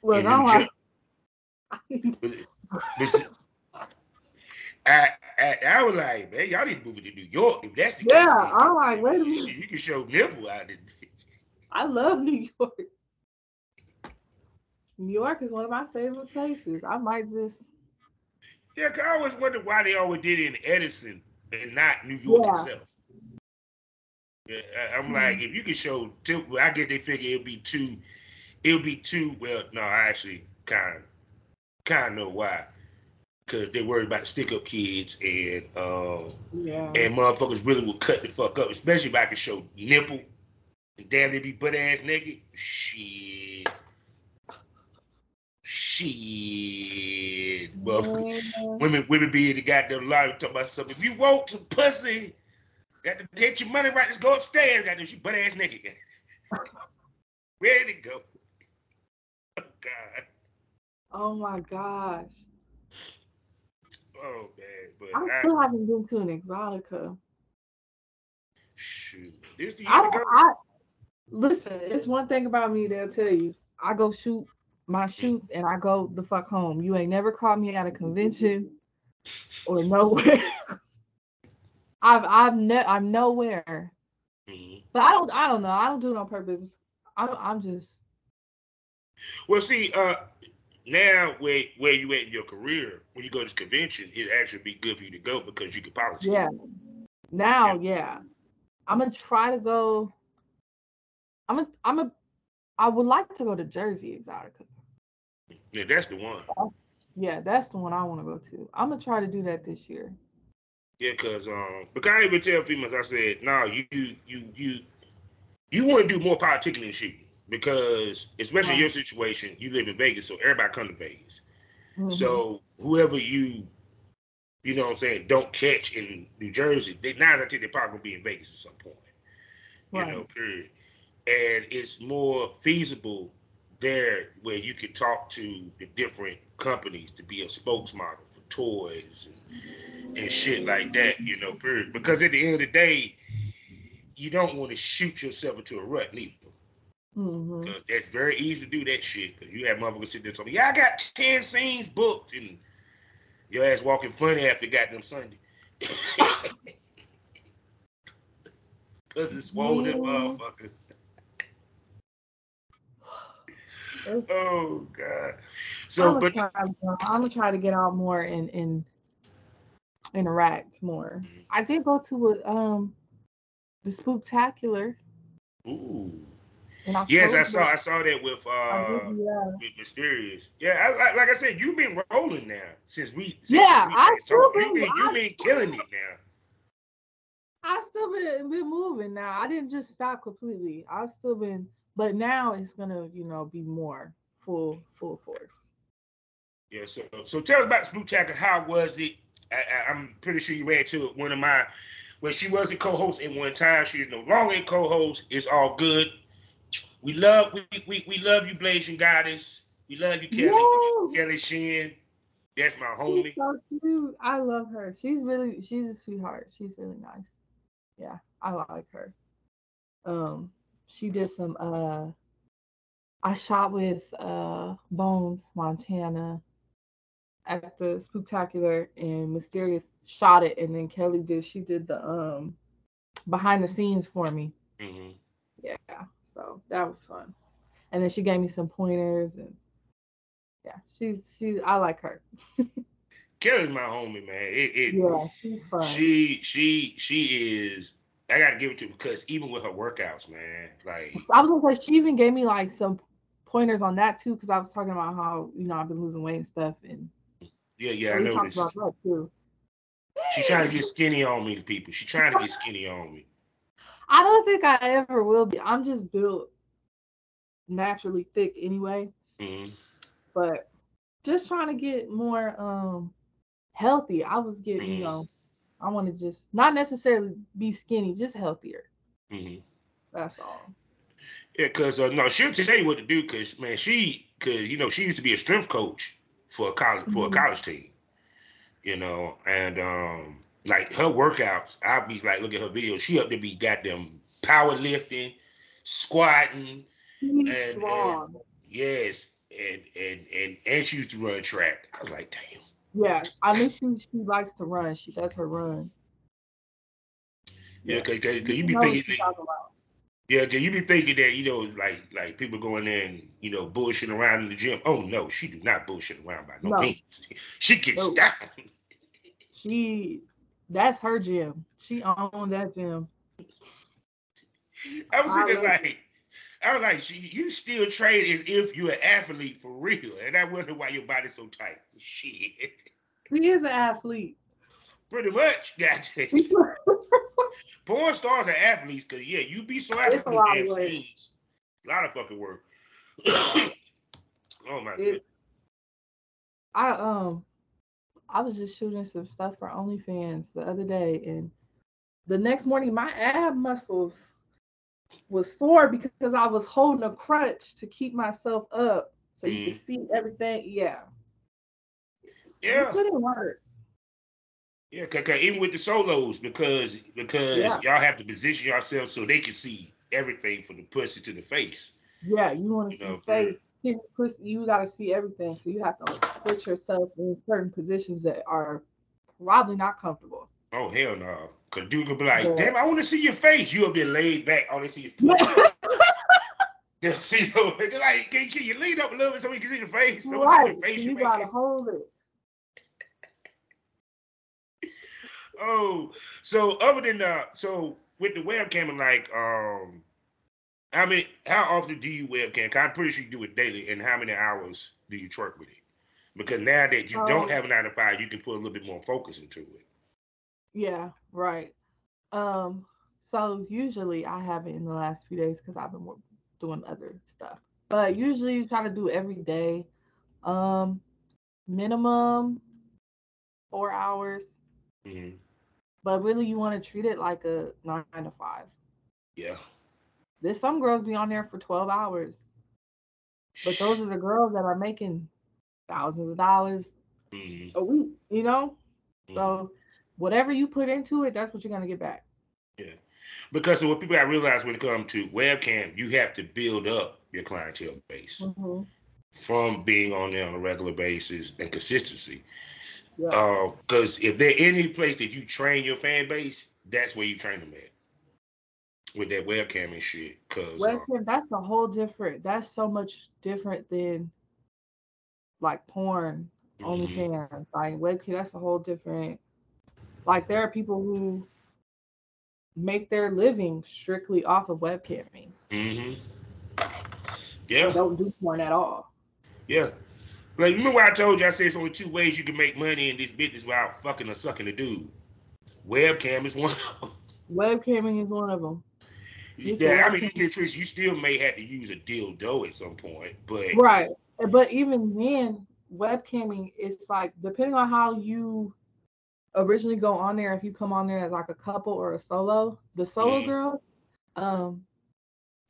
well, no, Jer- I- I, I I was like, man, y'all need to move it to New York. If that's the yeah, case, I'm like, wait a minute. You can show nipple out this bitch. I love New York. New York is one of my favorite places. I might just yeah, cause I always wondered why they always did it in Edison and not New York yeah. itself. I, I'm mm-hmm. like, if you can show, two, well, I guess they figure it'll be too, it'll be too. Well, no, I actually kind of, kind of know why. Cause they worried about the stick-up kids and um, yeah. and motherfuckers really will cut the fuck up, especially if I can show nipple and damn they be butt ass naked. Shit, shit, yeah. Motherfuckers. Women, women be in the goddamn lobby talking about something. If you want some pussy, got to get your money right. Just go upstairs. Goddamn, she butt ass naked. Ready to go. Oh God. Oh my gosh. Oh man, but I still I, haven't been to an Exotica. Shoot, this the I, I, listen, it's one thing about me they'll tell you. I go shoot my shoots and I go the fuck home. You ain't never caught me at a convention or nowhere. I've I've ne- I'm nowhere. Mm-hmm. But I don't I don't know. I don't do it on purpose. I I'm just. Well, see, uh. Now, where where you at in your career, when you go to this convention, it actually be good for you to go because you can polish. Yeah. Now, yeah. yeah. I'm gonna try to go. I'm a I'm a I would like to go to Jersey Exotica. Yeah, that's the one. Yeah, that's the one I want to go to. I'm gonna try to do that this year. Yeah, cause um, because I even tell females, I said, no, nah, you you you you, you want to do more politicking and shit. Because, especially in your situation, you live in Vegas, so everybody come to Vegas. Mm-hmm. So, whoever you, you know what I'm saying, don't catch in New Jersey, they, now I think they're probably going to be in Vegas at some point. Right. You know, period. And it's more feasible there where you can talk to the different companies to be a spokesmodel for toys and, and shit like that, you know, period. Because at the end of the day, you don't want to shoot yourself into a rut, neither. Mm-hmm. Cause that's very easy to do that shit. Cause you have motherfuckers sit there talking, yeah, I got ten scenes booked, and your ass walking funny after goddamn Sunday, cause it's swollen yeah. motherfucker. Oh God. So, I'm but try, I'm gonna try to get out more and and interact more. Mm-hmm. I did go to a, um the Spooktacular. Ooh. I yes, I saw that. I saw that with uh did, yeah. with Mysterious. Yeah, I, I, like I said, you've been rolling now since we. Since yeah, we I still talking. been. You've been, you been killing it now. I still been been moving now. I didn't just stop completely. I've still been, but now it's gonna, you know, be more full full force. Yeah. So so tell us about Spooktacular. How was it? I, I, I'm pretty sure you ran to one of my. Well, she was a co-host at one time. She is no longer a co-host. It's all good. We love we, we we love you, Blazing Goddess. We love you, Kelly. Yay. Kelly Shin. That's my homie. She's so cute. I love her. She's really she's a sweetheart. She's really nice. Yeah, I like her. Um, she did some. Uh, I shot with uh Bones Montana at the Spooktacular, and Mysterious shot it, and then Kelly did. She did the um behind the scenes for me. Mm-hmm. Yeah. So that was fun, and then she gave me some pointers, and yeah, she's she. I like her. Carrie's my homie, man. It, it, yeah, she's fun. She, she, she is. I gotta give it to her because even with her workouts, man, like I was gonna say, she even gave me like some pointers on that too, because I was talking about how you know I've been losing weight and stuff, and yeah, yeah, I noticed. About that too. She's trying to get skinny on me, people. She's trying to get skinny on me. I don't think I ever will be. I'm just built naturally thick anyway. Mm-hmm. But just trying to get more um healthy. I was getting, mm-hmm. you know, I want to just not necessarily be skinny, just healthier. Mm-hmm. That's all. Yeah, because uh, no, she'll tell you what to do. Because man, she, because you know, she used to be a strength coach for a college mm-hmm. for a college team. You know, and um, like her workouts, I'll be like, look at her videos. She up to be goddamn powerlifting, squatting, and, and yes, and and and and she used to run track. I was like, damn. Yeah, I mean, she she likes to run. She does her runs. Yeah, cause, cause, cause you, you be thinking. That, yeah, cause you be thinking that you know, like like people going there and you know bullshitting around in the gym. Oh no, she do not bullshit around by no, no. means. She gets no. down. She, that's her gym. She owned that gym. I was thinking I like. It. I was like, she, you still train as if you're an athlete for real. And I wonder why your body's so tight. Shit. He is an athlete. Pretty much. Gotcha. Porn stars are athletes because, yeah, you be so athletic. A, a lot of fucking work. Oh, my God. I, um, I was just shooting some stuff for OnlyFans the other day. And the next morning, my ab muscles was sore because I was holding a crutch to keep myself up so you mm. could see everything. Yeah. Yeah. It couldn't work. Yeah, okay. Even with the solos, because because yeah. y'all have to position yourselves so they can see everything from the pussy to the face. Yeah, you want to see the face. Yeah. You got to see everything, so you have to put yourself in certain positions that are probably not comfortable. Oh, hell no. Because dude could be like, yeah. damn, I want to see your face. You up there laid back. All they see is they'll see you. Know, they're like, can you lean up a little bit so we can see the face? So right. The face you, you got to hold it. Oh, so other than that, so with the webcam, I'm like, um, I mean, how often do you webcam? Because I'm pretty sure you do it daily. And how many hours do you twerk with it? Because now that you um, don't have a nine to five, you can put a little bit more focus into it. Yeah, right. Um, so usually I haven't in the last few days because I've been doing other stuff. But usually you try to do every day. Um, minimum four hours. Mm-hmm. But really you want to treat it like a nine to five. Yeah. There's some girls be on there for twelve hours. But those are the girls that are making thousands of dollars mm-hmm. a week, you know? Mm-hmm. So whatever you put into it, that's what you're going to get back. Yeah. Because of what people I realize when it comes to webcam, you have to build up your clientele base mm-hmm. from being on there on a regular basis and consistency. Because yeah. uh, if there's any place that you train your fan base, that's where you train them at. With that webcam and shit. Cause, webcam, um, that's a whole different, that's so much different than like porn, mm-hmm. OnlyFans. Like webcam, that's a whole different. Like, there are people who make their living strictly off of webcamming. Mm-hmm. Yeah. They don't do porn at all. Yeah. Like, remember I told you, I said there's only two ways you can make money in this business without fucking or sucking a dude. Webcam is one of them. Webcamming is one of them. You yeah, I mean, you, get, you still may have to use a dildo at some point, but... Right. But even then, webcamming, it's like, depending on how you... originally go on there, if you come on there as like a couple or a solo, the solo mm-hmm. girl, um,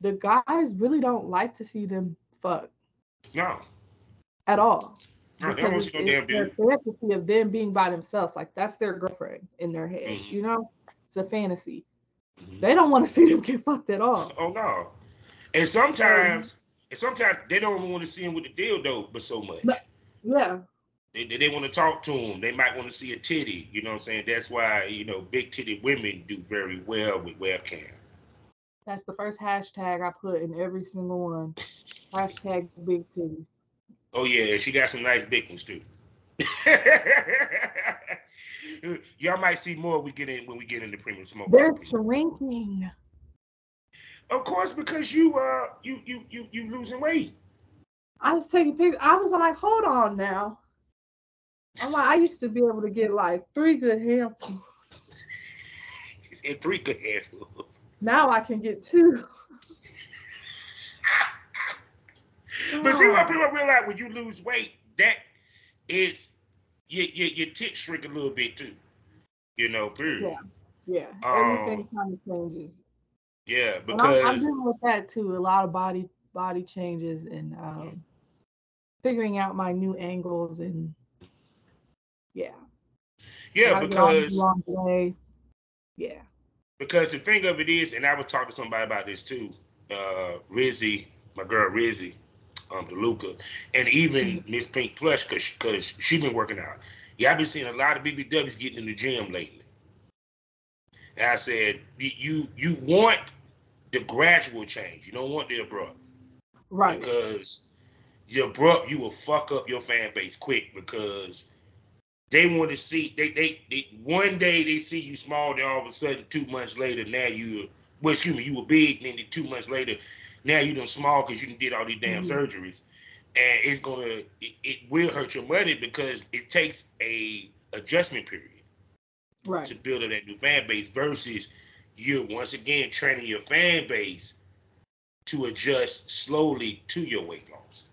the guys really don't like to see them fuck. No. At all. No, they don't want to see no damn dude. It's their fantasy of them being by themselves. Like, that's their girlfriend in their head, mm-hmm. you know? It's a fantasy. Mm-hmm. They don't want to see them get fucked at all. Oh, no. And sometimes, um, and sometimes they don't want to see them with the dildo, but so much. But, yeah. They, they, they want to talk to them. They might want to see a titty. You know what I'm saying? That's why, you know, big titty women do very well with webcam. That's the first hashtag I put in every single one. Hashtag big titties. Oh, yeah. She got some nice big ones, too. Y'all might see more we get in when we get into premium smoke. They're shrinking. Of course, because you uh you you you you losing weight. I was taking pictures. I was like, hold on now. I'm like, I used to be able to get like three good handfuls. And three good handfuls. Now I can get two. But see what people realize when you lose weight, that is your your, your tits shrink a little bit too. You know, period. Yeah, yeah. Um, everything kind of changes. Yeah, because I'm dealing with that too. A lot of body body changes and um, figuring out my new angles and yeah. Yeah, because long way. Yeah. Because the thing of it is, and I was talking to somebody about this too. Uh, Rizzy, my girl Rizzy. Um, DeLuca, and even Miss Pink Plush, cause she, cause she been working out. Yeah, I've been seeing a lot of B B Ws getting in the gym lately. And I said, you you want the gradual change. You don't want the abrupt, right? Because the abrupt, you will fuck up your fan base quick because they want to see they they, they one day they see you small, then all of a sudden two months later now you well excuse me you were big, then two months later. Now you done small because you did all these damn mm-hmm. surgeries, and it's gonna it, it will hurt your money because it takes a adjustment period right. to build up that new fan base versus you're once again training your fan base to adjust slowly to your weight loss.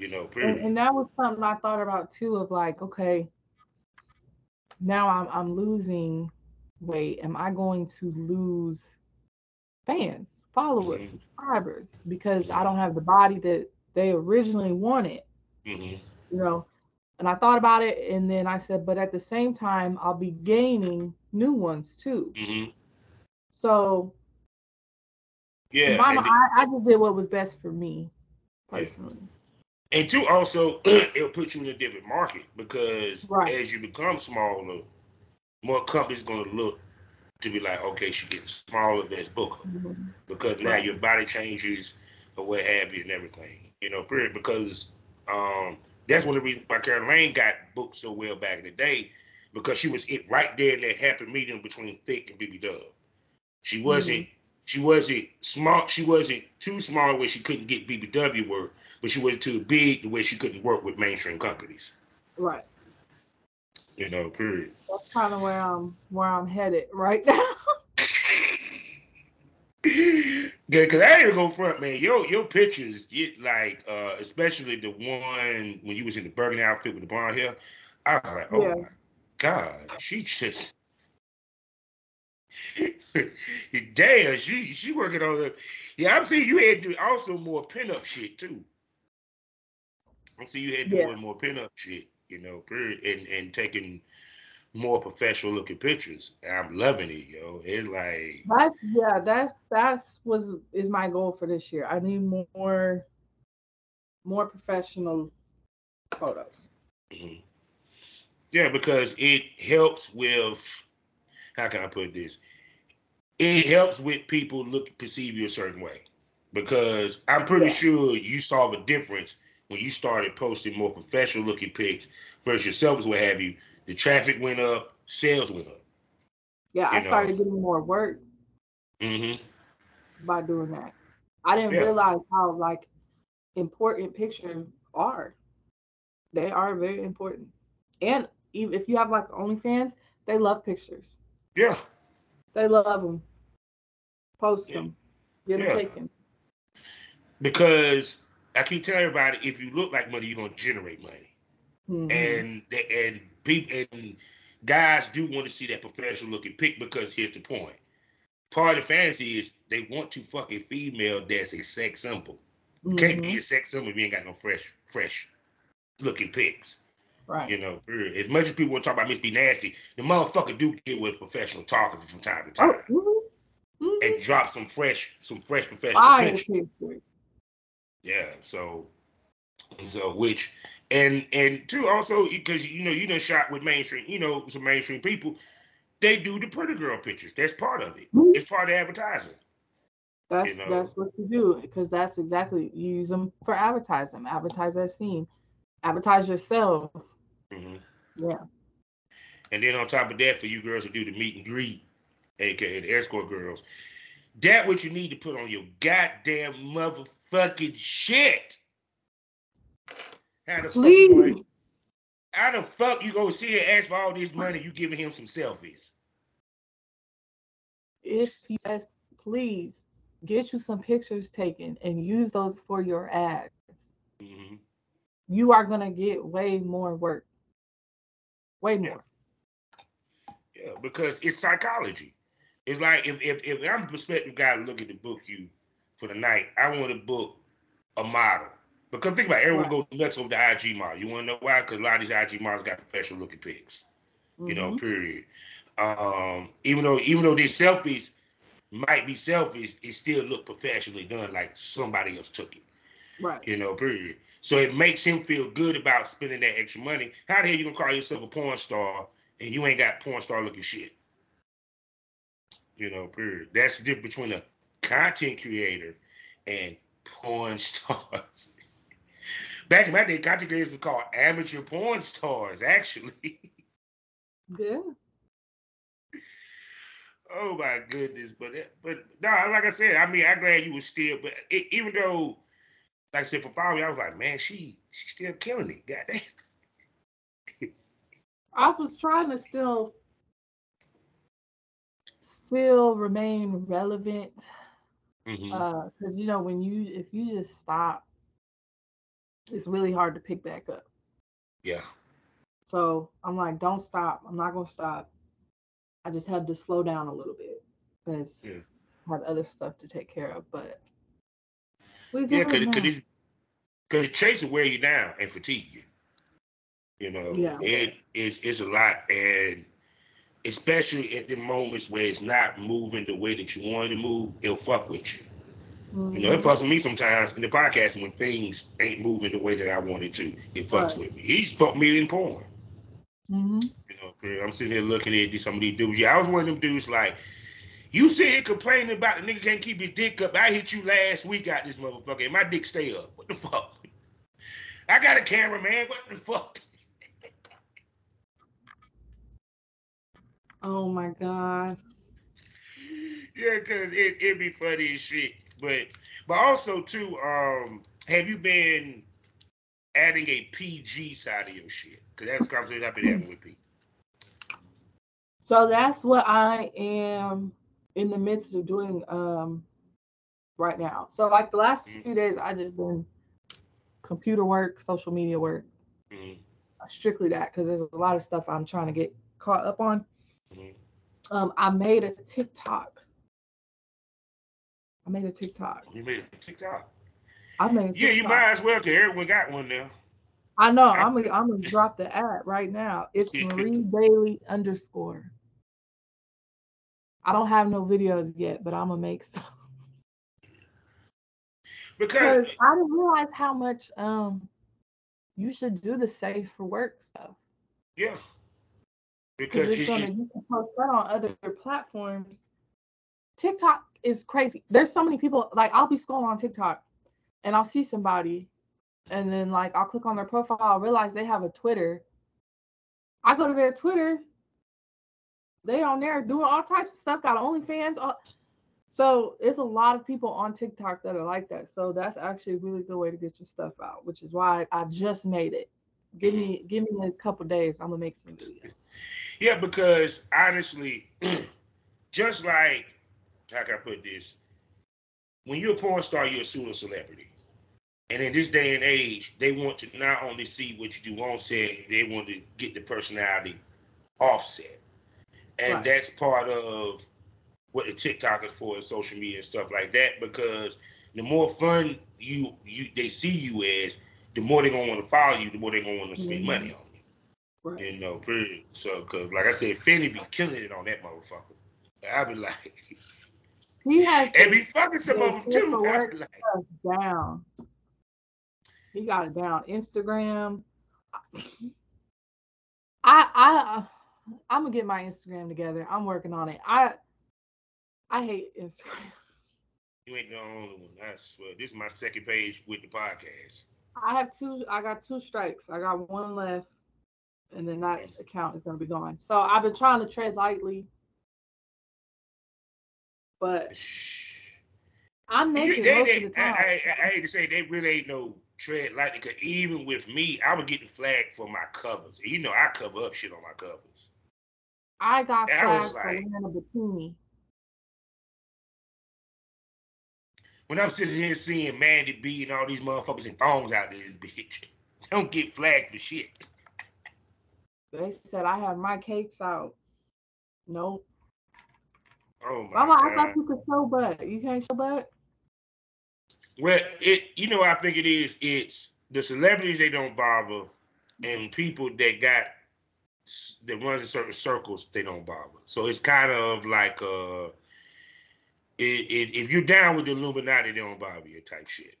You know, and, and that was something I thought about too of like, okay, now I'm I'm losing weight. Am I going to lose fans? Followers, mm-hmm. subscribers, because mm-hmm. I don't have the body that they originally wanted, mm-hmm. you know. And I thought about it, and then I said, but at the same time, I'll be gaining new ones too. Mm-hmm. So, yeah, mama, the, I, I just did what was best for me personally. Yeah. And two, also, it'll put you in a different market because right. as you become smaller, more companies gonna look. To be like, okay, she gets smaller, let's book her. Mm-hmm. Because now your body changes or what have you and everything. You know, period. Because um, that's one of the reasons why Caroline got booked so well back in the day, because she was it right there in that happy medium between thick and B B Dub. She wasn't mm-hmm. she wasn't small, she wasn't too small where she couldn't get B B W work, but she wasn't too big the way she couldn't work with mainstream companies. Right. You know, period. That's kind of where I'm where I'm headed right now. Yeah, because I ain't gonna front, man. Your your pictures, get like, uh, especially the one when you was in the burgundy outfit with the blonde hair. I was like, oh yeah. my god, she just damn, she she working on the. Yeah, I'm seeing you had to do also more pinup shit too. I'm seeing you had doing yeah. more pinup shit. You know, period, and, and taking more professional looking pictures. I'm loving it, yo. It's like that's yeah, that's that's was is my goal for this year. I need more more professional photos. Mm-hmm. Yeah, because it helps with how can I put this? It helps with people look perceive you a certain way. Because I'm pretty yeah. sure you saw the difference. When you started posting more professional looking pics versus yourself, what have you, the traffic went up, sales went up. Yeah, you I know? started getting more work mm-hmm. by doing that. I didn't yeah. realize how like important pictures are. They are very important. And even if you have like OnlyFans, they love pictures. Yeah. They love them. Post yeah. them. Get yeah. them taken. Because I keep telling everybody, if you look like money, you're gonna generate money, mm-hmm. and and people and guys do want to see that professional looking pic because here's the point: part of the fantasy is they want to fuck a female that's a sex symbol. Mm-hmm. Can't be a sex symbol if you ain't got no fresh fresh looking pics, right? You know, as much as people want to talk about Miss B Nasty, the motherfucker do get with a professional talker from time to time oh, mm-hmm. Mm-hmm. and drop some fresh some fresh professional I pictures. Yeah, so, so which, and and two also because you know you done shot with mainstream, you know some mainstream people, they do the pretty girl pictures. That's part of it. It's part of advertising. That's you know? that's what you do because that's exactly you use them for advertising. Advertise that scene, advertise yourself. Mm-hmm. Yeah. And then on top of that, for you girls who do the meet and greet, aka the escort girls, that what you need to put on your goddamn motherfucking shit. How the Please. fuck? Boy, how the fuck you gonna sit here and ask for all this money? You giving him some selfies? If you ask, please get you some pictures taken and use those for your ads. Mm-hmm. You are gonna get way more work. Way more. Yeah, yeah, because it's psychology. It's like if, if if I'm a prospective guy looking to book you for the night, I want to book a model. Because think about it, everyone right. goes nuts over the I G model. You want to know why? Because a lot of these I G models got professional looking pics. Mm-hmm. You know, period. Um, even though even though these selfies might be selfies, it still look professionally done, like somebody else took it. Right. You know, period. So it makes him feel good about spending that extra money. How the hell you gonna call yourself a porn star and you ain't got porn star looking shit? You know, period. That's the difference between a content creator and porn stars. Back in my day, content creators were called amateur porn stars, actually. Yeah. Oh my goodness, but but no, like I said, I mean, I'm glad you were still. But it, even though, like I said, for following, I was like, man, she she's still killing it. Goddamn. I was trying to still still remain relevant, because mm-hmm. uh, you know, when you if you just stop, it's really hard to pick back up. Yeah. So I'm like, don't stop. I'm not gonna stop. I just had to slow down a little bit because yeah. I had other stuff to take care of. But we yeah, because it, it chase will wear you down and fatigue you. You know, yeah. it is it's a lot, and especially at the moments where it's not moving the way that you want it to move, it'll fuck with you. Mm-hmm. You know, it fucks with me sometimes in the podcast when things ain't moving the way that I want it to. It fucks right. with me. He's fucked me in porn. Mm-hmm. You know, I'm sitting there looking at some of these dudes. Yeah, I was one of them dudes like, you sit here complaining about the nigga can't keep his dick up. I hit you last week out this motherfucker and my dick stay up. What the fuck? I got a camera, man. What the fuck? Oh my gosh. Yeah, because it, it be funny as shit. But but also too, um, have you been adding a P G side of your shit? Because that's a conversation I've been having with people. So that's what I am in the midst of doing um, right now. So like the last mm-hmm. few days, I just been computer work, social media work, mm-hmm. strictly that, because there's a lot of stuff I'm trying to get caught up on. Mm-hmm. Um, I made a TikTok. I made a TikTok. You made a TikTok? I made a TikTok. Yeah, you might as well, because everyone got one now. I know. I'm gonna I'm gonna drop the ad right now. It's Marie Daily underscore. I don't have no videos yet, but I'm gonna make some. Because I didn't realize how much um you should do the safe for work stuff. Yeah. Because it's gonna, you can post that on other platforms. TikTok is crazy. There's so many people, like I'll be scrolling on TikTok and I'll see somebody. And then, like, I'll click on their profile. I'll realize they have a Twitter. I go to their Twitter. They on there doing all types of stuff. Got OnlyFans. All... So, it's a lot of people on TikTok that are like that. So, that's actually a really good way to get your stuff out, which is why I just made it. Give me give me a couple days. I'm going to make some videos. Yeah, because, honestly, just like, how can I put this? When you're a porn star, you're a pseudo-celebrity. And in this day and age, they want to not only see what you do on set, they want to get the personality offset. And right. that's part of what the TikTok is for, and social media and stuff like that, because the more fun you, you they see you as, the more they're going to want to follow you, the more they're going to want to spend mm-hmm. money on you. Right. You know, period. So, because like I said, Finney be killing it on that motherfucker. I be like... He has and be fucking some of them too. I be like... Down. He got it down. Instagram. I I I'm gonna get my Instagram together. I'm working on it. I I hate Instagram. You ain't the only one. I swear. This is my second page with the podcast. I have two. I got two strikes. I got one left. and then that account is going to be gone. So I've been trying to tread lightly, but I'm naked they, most they, of the time. I, I, I hate to say they really ain't no tread lightly, because even with me, I was getting flagged for my covers. You know, I cover up shit on my covers. I got and flagged I like, for wearing a bikini. When I'm sitting here seeing Mandy B and all these motherfuckers in thongs out there, bitch, don't get flagged for shit. They said I have my cakes out. Nope. Oh my Mama, God. I thought you could show butt. You can't show butt? Well, it you know I think it is. It's the celebrities they don't bother, and people that got that runs in certain circles they don't bother. So it's kind of like uh. It, it, if you're down with the Illuminati, they don't bother you type shit.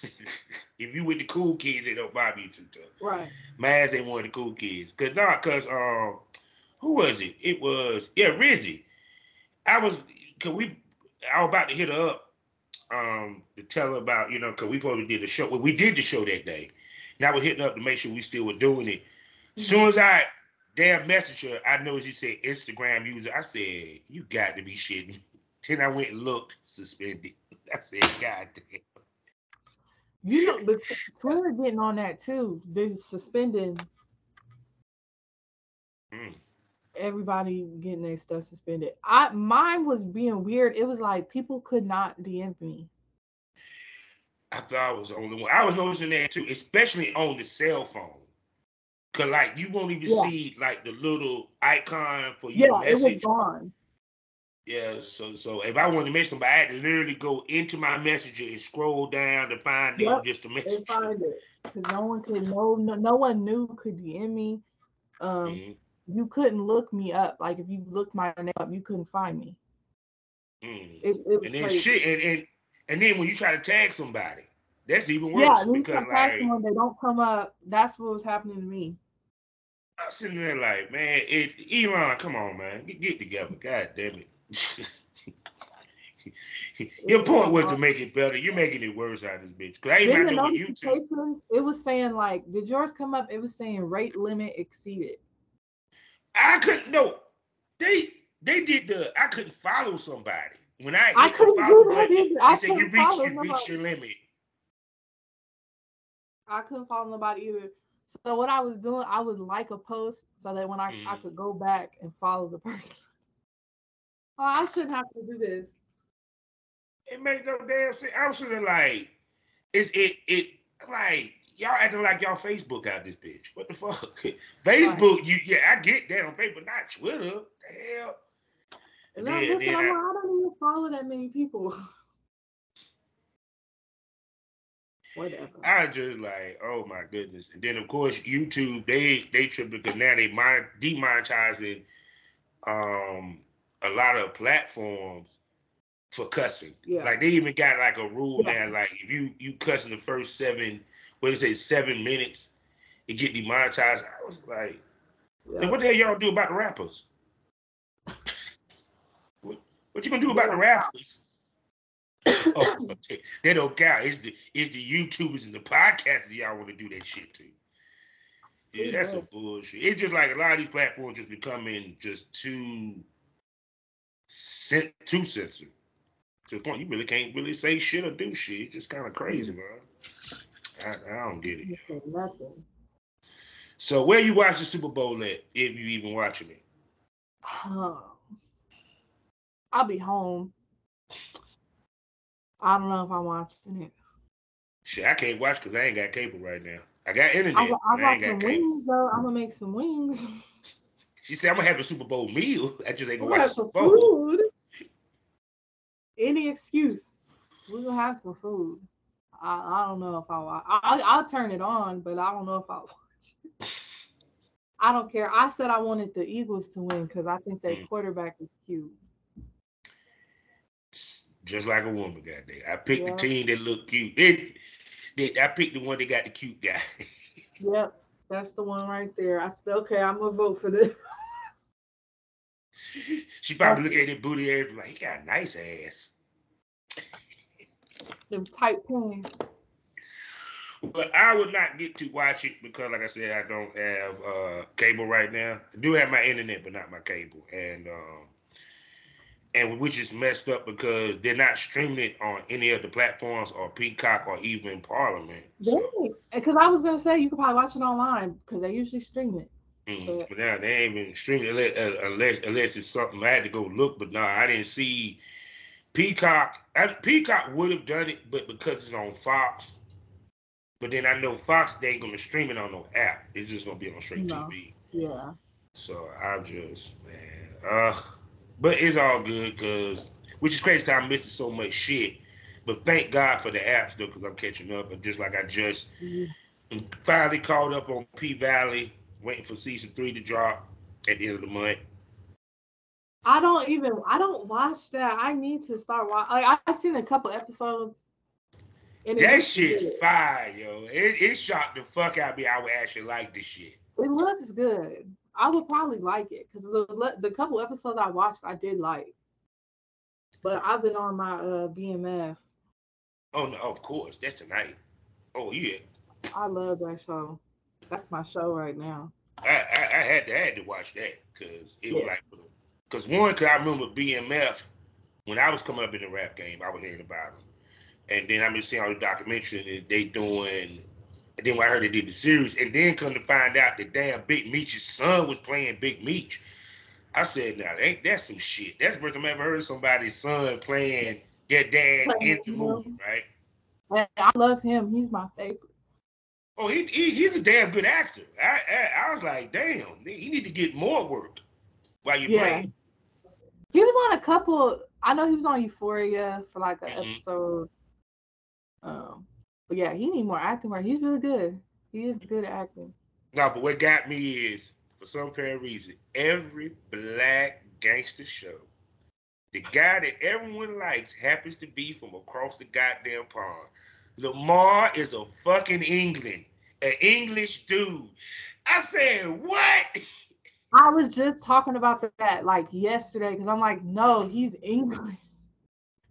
If you with the cool kids, they don't bother you too tough. Right. Maz ain't one of the cool kids. Cause nah, cause um, who was it? It was yeah, Rizzy. I was cause we I was about to hit her up um to tell her about, you know, cause we probably did the show. Well, we did the show that day. And I was hitting up to make sure we still were doing it. As mm-hmm. soon as I damn messaged her, I noticed she said Instagram user. I said, you got to be shitting me. Then I went and looked, suspended. I said, God damn. You know, but Twitter getting on that too. They're suspending. Mm. Everybody getting their stuff suspended. I mine was being weird. It was like people could not D M me. I thought I was the only one. I was noticing that too, especially on the cell phone. Cause like you won't even yeah. see like the little icon for your yeah, message. It was gone. Yeah, so so if I wanted to message somebody, I had to literally go into my messenger and scroll down to find yep, them just to message. They find it because no one could know, no, no one knew could D M me. Um, mm-hmm. You couldn't look me up. Like if you looked my name up, you couldn't find me. Mm. It, it was and then crazy. shit, and, and and then when you try to tag somebody, that's even worse. Yeah, when you try to tag someone, they don't come up. That's what was happening to me. I'm sitting there like, man, it Elon, come on, man, get, get together, God damn it. Your point was to make it better. You're making it worse out of this bitch. Cause I ain't not doing YouTube. It was saying like, did yours come up? It was saying rate limit exceeded. I couldn't. No, they they did the. I couldn't follow somebody when I. I couldn't do that either. I said you reached you reached your limit. I couldn't follow nobody either. So what I was doing, I would like a post so that when I mm. I could go back and follow the person. Oh, I shouldn't have to do this. It makes no damn sense. I'm sort of like, it's it it like y'all acting like y'all Facebook out this bitch. What the fuck? Facebook, right. you yeah, I get that on Facebook, not Twitter. What the hell? And then, I'm looking, then I'm I, like, I don't even follow that many people. Whatever. I just like, oh my goodness. And then of course YouTube, they they tripping because now they mon- demonetizing um. a lot of platforms for cussing. Yeah. Like they even got like a rule yeah. now, like if you you cuss in the first seven, what is it, seven minutes, it get demonetized. I was like, yeah. like what the hell y'all do about the rappers? what, what you gonna do about the rappers? oh, they don't count. It's the it's the YouTubers and the podcasters y'all want to do that shit to. Yeah, yeah, that's some bullshit. It's just like a lot of these platforms just becoming just too. Sent to censor to the point you really can't really say shit or do shit. It's just kind of crazy, man. I, I don't get it. Nothing. So where you watch the Super Bowl at, if you even watching it? Oh, I'll be home. I don't know if I'm watching it. Shit, I can't watch because I ain't got cable right now. I got internet. I, I, I ain't got some cable. Wings, though. I'm gonna make some wings. She said, I'm going to have a Super Bowl meal. I just ain't going to watch the Super Bowl. Food. Any excuse. We're going to have some food. I, I don't know if I'll watch. I, I'll turn it on, but I don't know if I'll watch. I don't care. I said I wanted the Eagles to win because I think their mm. quarterback is cute. Just like a woman, goddamn. I picked yep. the team that looked cute. They, they, I picked the one that got the cute guy. Yep. That's the one right there. I said, okay, I'm going to vote for this. She probably looking at his booty ass like, he got a nice ass. Them tight pants. But I would not get to watch it because, like I said, I don't have uh, cable right now. I do have my internet, but not my cable. And um, and which is messed up because they're not streaming it on any of the platforms or Peacock or even Parliament. Really? So. Because I was going to say, you could probably watch it online because they usually stream it. Mm-hmm. But, but now they ain't even streaming it unless, unless it's something I had to go look. But no, nah, I didn't see Peacock. I, Peacock would have done it, but because it's on Fox. But then I know Fox, they ain't going to stream it on no app. It's just going to be on straight no. T V. Yeah. So I'm just, man. Uh, but it's all good because, which is crazy because I'm missing so much shit. But thank God for the apps, though, because I'm catching up. And just like I just mm-hmm. finally caught up on P-Valley, waiting for season three to drop at the end of the month. I don't even, I don't watch that. I need to start watching. Like, I've seen a couple episodes. That shit's fire, yo. It, it shocked the fuck out of me. I would actually like this shit. It looks good. I would probably like it because the the couple episodes I watched, I did like. But I've been on my uh, B M F. Oh, no, of course. That's tonight. Oh, yeah. I love that show. That's my show right now. I, I, I had to I had to watch that because it yeah. was like, because one, because I remember B M F, when I was coming up in the rap game, I was hearing about them. And then I've been seeing all the documentaries they doing. And then when I heard they did the series, and then come to find out that damn Big Meech's son was playing Big Meech. I said, now, nah, ain't that some shit? That's the first time I ever heard somebody's son playing their dad in the movie, right? I love him. He's my favorite. Oh, he, he he's a damn good actor. I, I I was like, damn, he need to get more work while you're yeah. playing. He was on a couple. I know he was on Euphoria for like an mm-hmm. episode. Um, but yeah, he need more acting work. He's really good. He is good at acting. No, but what got me is, for some fair reason, every black gangster show, the guy that everyone likes happens to be from across the goddamn pond. Lamar is a fucking England, an English dude. I said, what? I was just talking about that like yesterday because I'm like, no, he's English.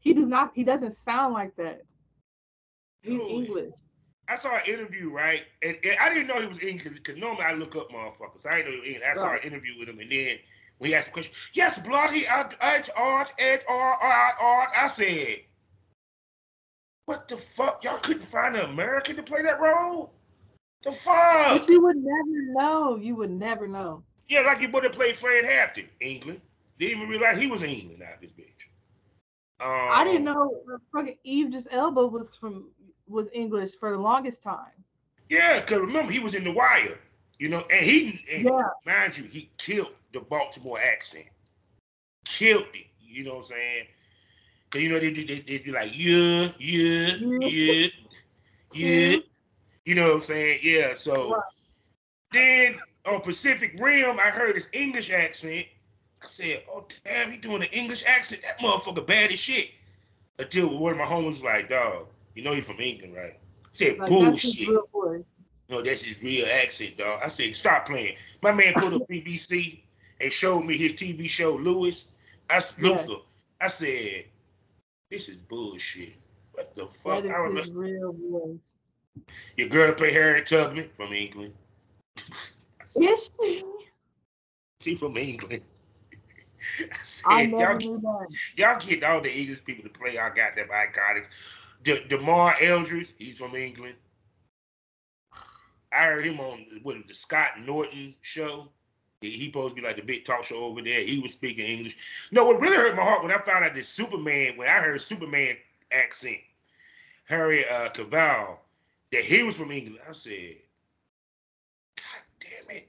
He does not. He doesn't sound like that. He's English. I saw an interview, right? And, and I didn't know he was English because normally I look up motherfuckers. I didn't know he was English. I saw an interview with him, and then when he asked the question, yes, bloody art, art, art, art, I said, what the fuck? Y'all couldn't find an American to play that role? The fuck? But you would never know. You would never know. Yeah, like your boy that played Fred Hampton, England. Didn't even realize he was in England out of this bitch. Um, I didn't know fucking Idris Elba was from was English for the longest time. Yeah, because remember, he was in The Wire, you know, and he, and yeah. mind you, he killed the Baltimore accent. Killed it, you know what I'm saying? Because, you know, they, they, they be like, yeah, yeah, yeah, yeah, you know what I'm saying? Yeah, so right. Then on Pacific Rim, I heard his English accent. I said, oh, damn, he doing an English accent? That motherfucker bad as shit. Until one of my homies was like, dog, you know you from England, right? I said, like, bullshit. That's no, that's his real accent, dog. I said, stop playing. My man put up B B C and showed me his T V show, Lewis. I, yes. I said, this is bullshit. What the fuck? That is I don't his know. Real voice. Your girl play Harriet Tubman from England. Yes, she. She from England. I said, I y'all, that. y'all get all the English people to play our goddamn iconics. De- DeMar Elders, he's from England. I heard him on what, the Scott Norton show. He, he supposed to be like the big talk show over there. He was speaking English. No, what really hurt my heart when I found out that Superman, when I heard Superman accent, Harry uh, Cavill, that he was from England. I said, God damn it.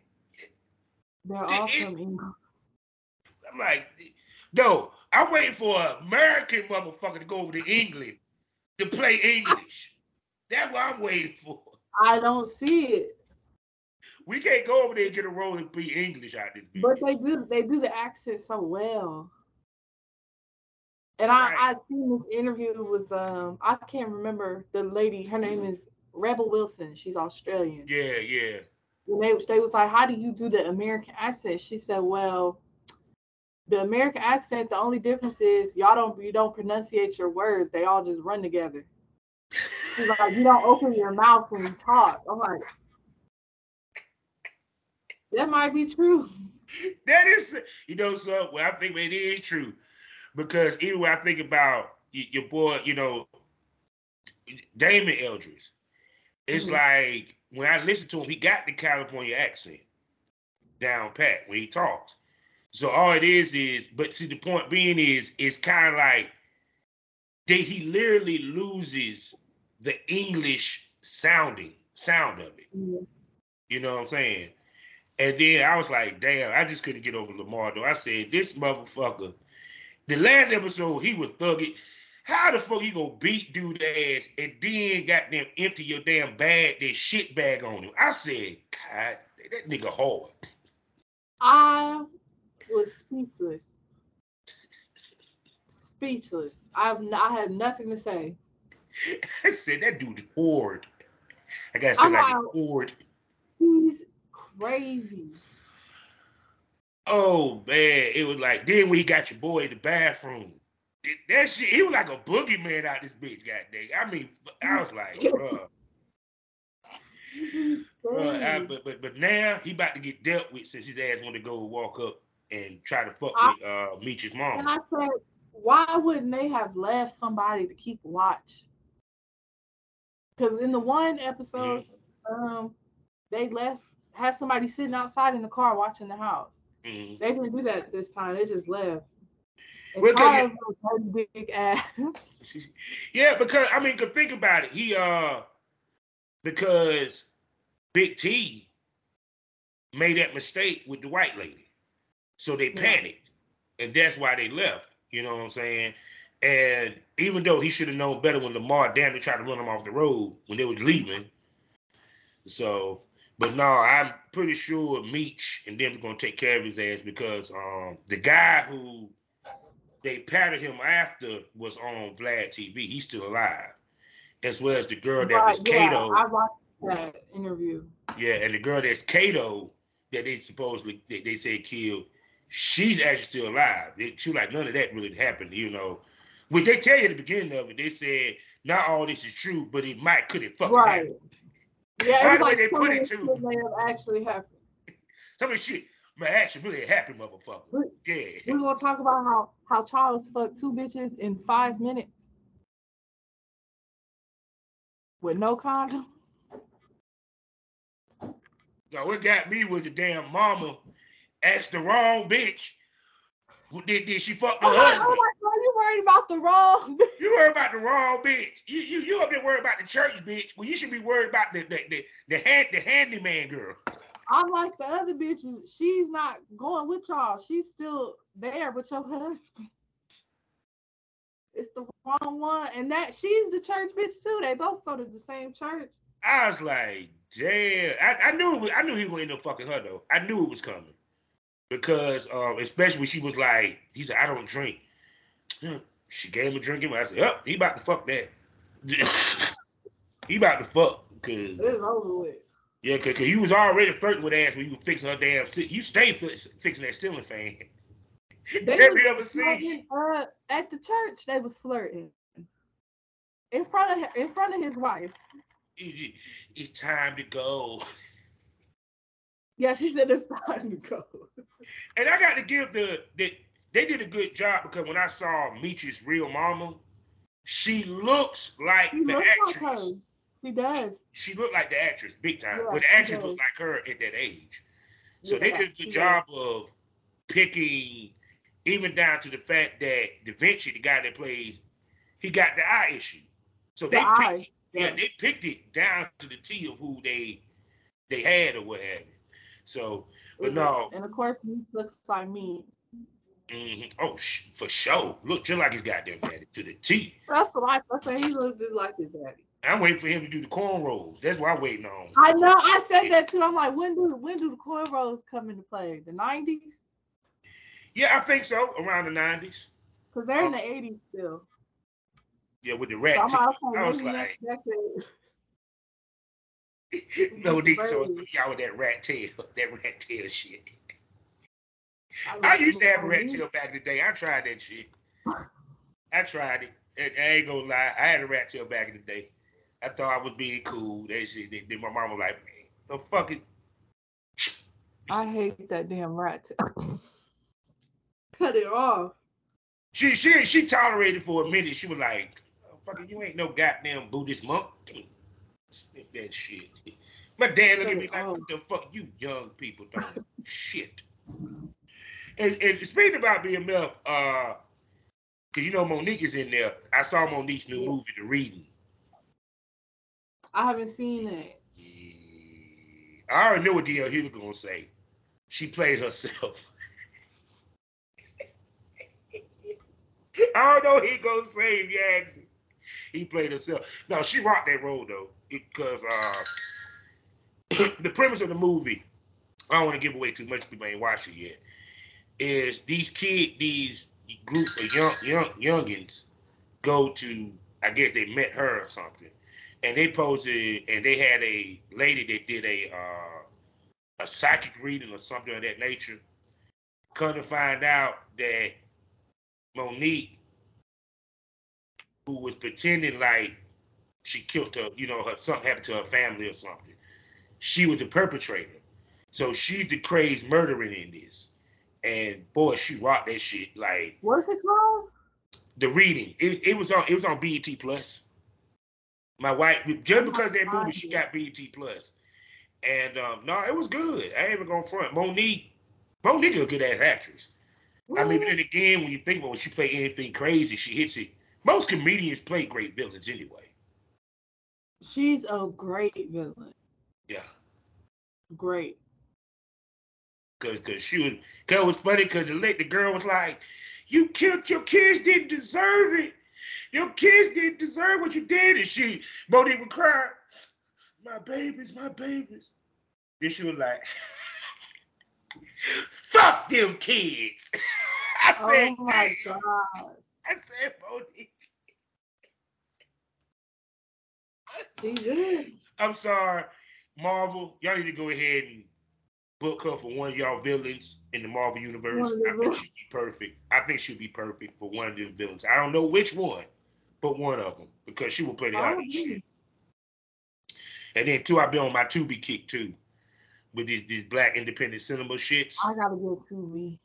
They're all it, from England. I'm like, no, I'm waiting for an American motherfucker to go over to England to play English. That's what I'm waiting for. I don't see it. We can't go over there and get a role and be English out this bitch. But they do, they do the accent so well. And right. I, I seen this interview with, um, I can't remember the lady. Her name is Rebel Wilson. She's Australian. Yeah, yeah. And they, they was like, how do you do the American accent? She said, well, the American accent, the only difference is y'all don't you don't pronunciate your words. They all just run together. She's like, you don't open your mouth when you talk. I'm like, that might be true. That is, you know, so well, I think it is true, because even when I think about your boy, you know, Damon Eldridge, it's mm-hmm. like when I listen to him, he got the California accent down pat when he talks. So all it is is, but see, the point being is, it's kind of like that he literally loses the English sounding sound of it. Mm-hmm. You know what I'm saying? And then I was like, damn, I just couldn't get over Lamar, though. I said, this motherfucker, the last episode, he was thugging. How the fuck you gonna beat dude ass and then goddamn empty your damn bag, that shit bag on him? I said, God, that nigga hard. I was speechless. Speechless. I've n- I had nothing to say. I said, that dude hard. I gotta say, I'm like, hard. He's crazy. Oh man, it was like, then when he got your boy in the bathroom, it, that shit, he was like a boogeyman out this bitch, goddamn. I mean, I was like, bro. Bro, I, but, but but now he about to get dealt with, since his ass want to go walk up and try to fuck I, with uh, Meech's mom. And I said, why wouldn't they have left somebody to keep watch? Because in the one episode, mm-hmm. um, they left, had somebody sitting outside in the car watching the house. Mm-hmm. They didn't do that this time. They just left. Well, Carl was a big ass. Yeah, because I mean, cause think about it. He uh, because Big T made that mistake with the white lady, so they yeah. panicked, and that's why they left. You know what I'm saying? And even though he should have known better when Lamar damn near tried to run him off the road when they was leaving. So, but no, I'm pretty sure Meech and them are gonna take care of his ass, because um, the guy who they patted him after was on Vlad T V. He's still alive, as well as the girl that right, was Kato. Yeah, I watched that interview. Yeah, and the girl that's Kato that they supposedly they, they said killed, she's actually still alive. It, she like, none of that really happened, you know. Which they tell you at the beginning of it, they said not all this is true, but it might could it fucking right. happen. Yeah, it was like they put it to may have actually happened. Some of the shit. Man, actually really happy motherfucker. We, yeah. We're gonna talk about how, how Charles fucked two bitches in five minutes. With no condom. No, what got me was the damn mama asked the wrong bitch. Did, did she fuck the oh, husband? Oh my God, you worried about the wrong bitch. You worried about the wrong bitch. You you you up there worried about the church bitch. Well, you should be worried about the the the, the hand the handyman girl. I'm like the other bitches, she's not going with y'all. She's still there with your husband. It's the wrong one. And that she's the church bitch too. They both go to the same church. I was like, damn. I, I knew it was, I knew he was gonna end up fucking her though. I knew it was coming. Because um, especially when she was like, he said, I don't drink. She gave him a drink. I said, oh, he about to fuck that. He about to fuck. Cause it's over with. Yeah, cause, cause you was already flirting with ass when you were fixing her damn shit. You stayed fix, fixing that ceiling fan. Every other scene. Uh, at the church, they was flirting in front of in front of his wife. It's time to go. Yeah, she said it's time to go. And I got to give the, the they did a good job, because when I saw Meech's real mama, she looks like she the looks actress. Like her. She does. She looked like the actress, big time. Yeah, but the actress looked like her at that age. So yeah, they did a good job does. of picking, even down to the fact that Da Vinci, the guy that plays, he got the eye issue. So the they eye, picked, yeah. yeah, they picked it down to the T of who they they had or what have you. So, but yeah. no. And of course, he looks like me. Mm-hmm. Oh, sh- for sure. Look just like his goddamn daddy to the T. That's what I said. He looks just like his daddy. I'm waiting for him to do the cornrows. That's what I'm waiting on. I know. I said that too. I'm like, when do when do the cornrows come into play? The nineties? Yeah, I think so. Around the nineties. Because they're um, in the eighties still. Yeah, with the rat. So I was like, no, they show some y'all with that rat tail, that rat tail shit. I, I used to have a rat tail back in the day. I tried that shit. I tried it. I ain't gonna lie. I had a rat tail back in the day. I thought I was being cool. They, they, they my mom was like, man, the fucking. I hate that damn rat tail. Cut it off. She she she tolerated for a minute. She was like, oh, "Fucking, you ain't no goddamn Buddhist monk." Snip that shit. My dad looked at me like, "What the fuck, you young people don't shit." And, and speaking about B M F, uh, cause you know Monique is in there. I saw Monique's new movie, The Reading. I haven't seen it. Yeah. I already knew what D L Hugh was gonna say. She played herself. I don't know he gonna say if you ask him. He played himself. No, she rocked that role though, because uh, the premise of the movie, I don't want to give away too much. People ain't watched it yet. Is these kid, these group of young, young, youngins go to? I guess they met her or something, and they posted, and they had a lady that did a uh, a psychic reading or something of that nature. Come to find out that Monique, who was pretending like she killed her, you know, her something happened to her family or something. She was the perpetrator. So she's the crazed murdering in this. And boy, she rocked that shit. Like, what's it called? The Reading. It, it was on it was on B E T plus. My wife, just because of that movie, she got B E T plus. And um, no, it was good. I ain't even gonna front. Monique, Monique is a good ass actress. I mean, but then again, when you think about when she play anything crazy, she hits it. Most comedians play great villains anyway. She's a great villain. Yeah. Great. Cause, cause she was, cause it was funny because the, the girl was like, "You killed your kids, didn't deserve it. Your kids didn't deserve what you did." And she, Monique would cry, "My babies, my babies." Then she was like, "Fuck them kids." I said, "Oh my God." I said, "Monique." She did. I'm sorry, Marvel. Y'all need to go ahead and book her for one of y'all villains in the Marvel universe. I think she'd be perfect. I think she'd be perfect for one of them villains. I don't know which one, but one of them, because she will play the hot shit. And then two, I've been on my Tubi kick too, with these these black independent cinema shits. I gotta go Tubi.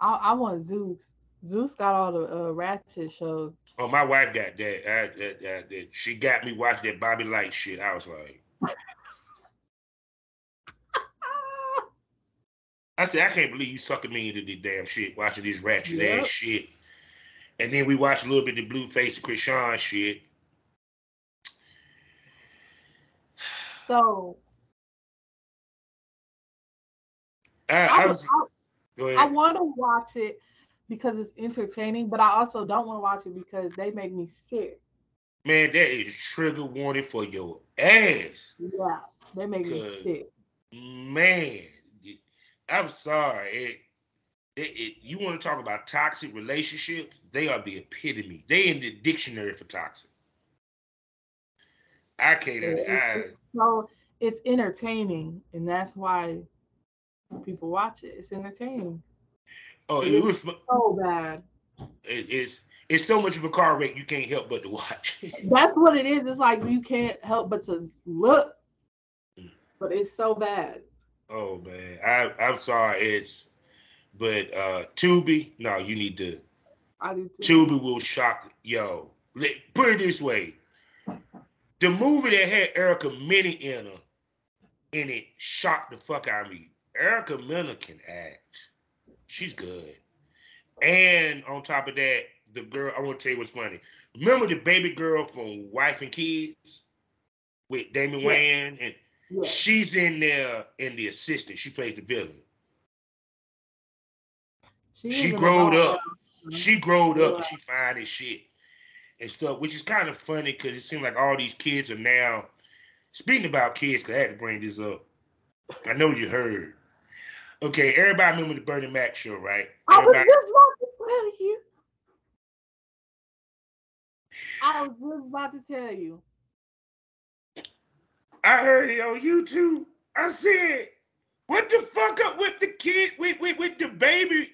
I I want Zeus. Zeus got all the uh, ratchet shows. Oh, my wife got that. I, I, I, I, she got me watching that Bobby Light shit. I was like, I said, I can't believe you sucking me into this damn shit, watching this ratchet yep. ass shit. And then we watched a little bit of the Blueface and Krishan shit. So. I, I, was, I, I want to watch it because it's entertaining, but I also don't want to watch it because they make me sick. Man, that is trigger warning for your ass. Yeah, they make me sick. Man, I'm sorry. It, it, it, you want to talk about toxic relationships? They are the epitome. They in the dictionary for toxic. I can't. It, it, I, it's, so it's entertaining, and that's why people watch it. It's entertaining. Oh, it, it was so bad. It, it's it's so much of a car wreck you can't help but to watch. That's what it is. It's like you can't help but to look. But it's so bad. Oh man, I I'm sorry. It's but uh, Tubi. No, you need to. I do too. Tubi will shock yo. Let, put it this way: the movie that had Erica Mena in her, in it shocked the fuck out of me. Erica Mena can act. She's good. And on top of that, the girl, I want to tell you what's funny. Remember the baby girl from Wife and Kids with Damon yeah. Wayans? And yeah. She's in there in The Assistant. She plays the villain. She, she growed up. That. She growed yeah. up and she fine as shit and stuff, which is kind of funny because it seems like all these kids are now, speaking about kids, because I had to bring this up. I know you heard. Okay, everybody remember the Bernie Mac show, right? Everybody... I was just about to tell you. I was just about to tell you. I heard it on YouTube. I said, "What the fuck up with the kid? With with, with the baby?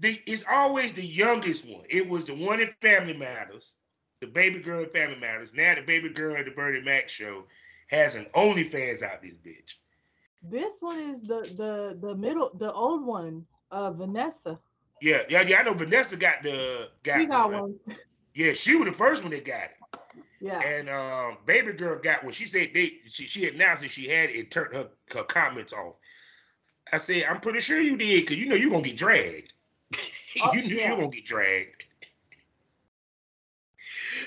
The, it's always the youngest one. It was the one in Family Matters. the baby girl in Family Matters, now the baby girl at the Bernie Mac show, has an OnlyFans out this bitch. This one is the the the middle, the old one, uh, Vanessa. Yeah, yeah, yeah. I know Vanessa got the got, she got one. one. Yeah, she was the first one that got it. Yeah. And um, baby girl got one. She said they she, she announced that she had it, turned her, her comments off. I said, I'm pretty sure you did, because you know you're gonna get dragged. Oh, you knew yeah. you were gonna get dragged.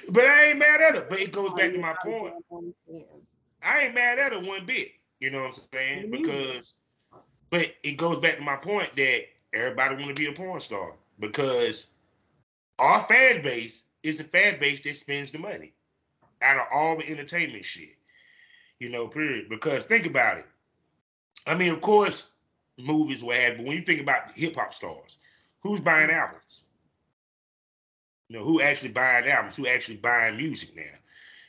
But I ain't mad at her. But it goes back to my point. I ain't mad at her one bit. You know what I'm saying? Because, but it goes back to my point that everybody want to be a porn star, because our fan base is the fan base that spends the money out of all the entertainment shit. You know, period. Because think about it. I mean, of course, movies will have, but when you think about hip hop stars, who's buying albums? You know, who actually buying albums? Who actually buying music now?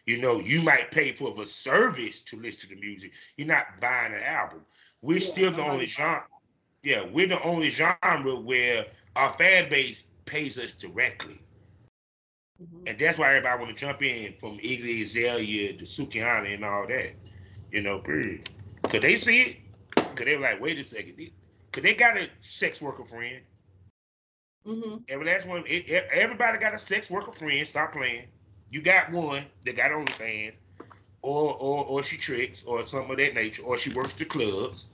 You know, you might pay for a service to listen to the music. You're not buying an album. We're yeah, still the only genre. Yeah, we're the only genre where our fan base pays us directly. Mm-hmm. And that's why everybody want to jump in, from Iggy Azalea to Sukihana and all that. You know, period. Because they see it. Because they were like, wait a second. Because they got a sex worker friend. Mm-hmm. Every last one, it, everybody got a sex worker friend. Stop playing. You got one that got OnlyFans, or or or she tricks, or something of that nature, or she works the clubs,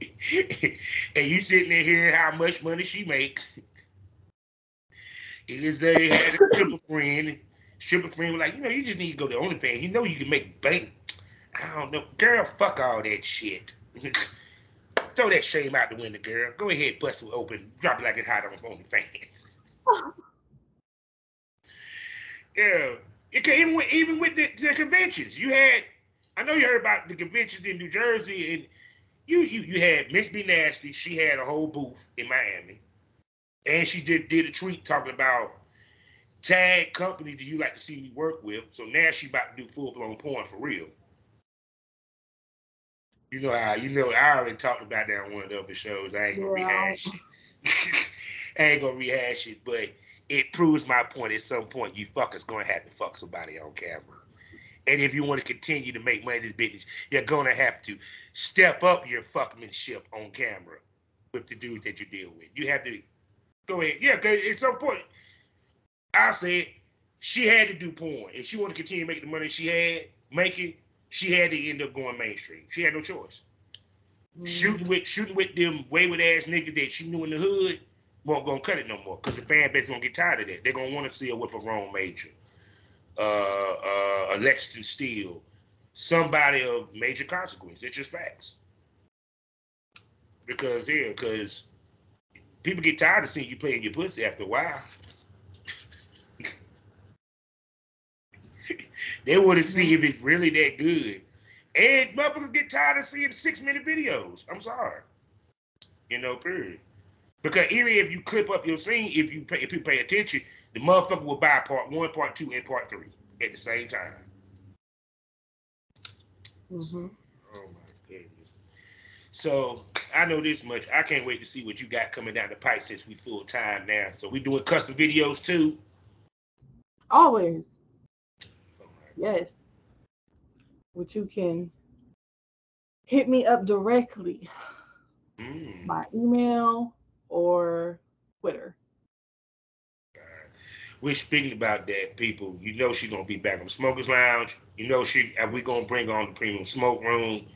and you sitting there hearing how much money she makes. It is they had a stripper friend, stripper friend was like, you know, you just need to go to OnlyFans. You know, you can make bank. I don't know, girl. Fuck all that shit. Throw that shame out the window, girl. Go ahead, bust it open, drop it like it's hot on OnlyFans. Yeah, it can, even with, even with the, the conventions, you had, I know you heard about the conventions in New Jersey, and you you, you had Miss B Nasty. She had a whole booth in Miami, and she did, did a tweet talking about tag companies that you like to see me work with, so now she about to do full-blown porn for real. You know, I, you know, I already talked about that on one of the other shows. I ain't going to yeah. rehash it. I ain't going to rehash it, but it proves my point. At some point, you fuckers gonna have to fuck somebody on camera, and if you want to continue to make money in this business, you're gonna have to step up your fuckmanship on camera with the dudes that you deal with. You have to go ahead, yeah. Cause at some point, I said she had to do porn. If she wanted to continue making the money she had making, she had to end up going mainstream. She had no choice. Mm-hmm. Shooting with shooting with them wayward ass niggas that she knew in the hood won't gonna cut it no more, because the fan base gonna get tired of that. They're gonna want to see her with a Rome Major, uh, uh, a Lexington Steele, somebody of major consequence. It's just facts. Because yeah, because people get tired of seeing you playing your pussy after a while. They want to see if it's really that good, and motherfuckers get tired of seeing six-minute videos. I'm sorry, you know, period. Because even if you clip up your scene, if you pay, if you pay attention, the motherfucker will buy part one, part two, and part three at the same time. Mm-hmm. Oh my goodness! So I know this much. I can't wait to see what you got coming down the pipe, since we full time now. So we doing custom videos too. Always. Oh yes. Which you can hit me up directly. Mm. My email. Or Twitter. We're speaking about that, people. You know she's gonna be back on Smokers Lounge. You know she. We're gonna bring on the Premium Smoke Room,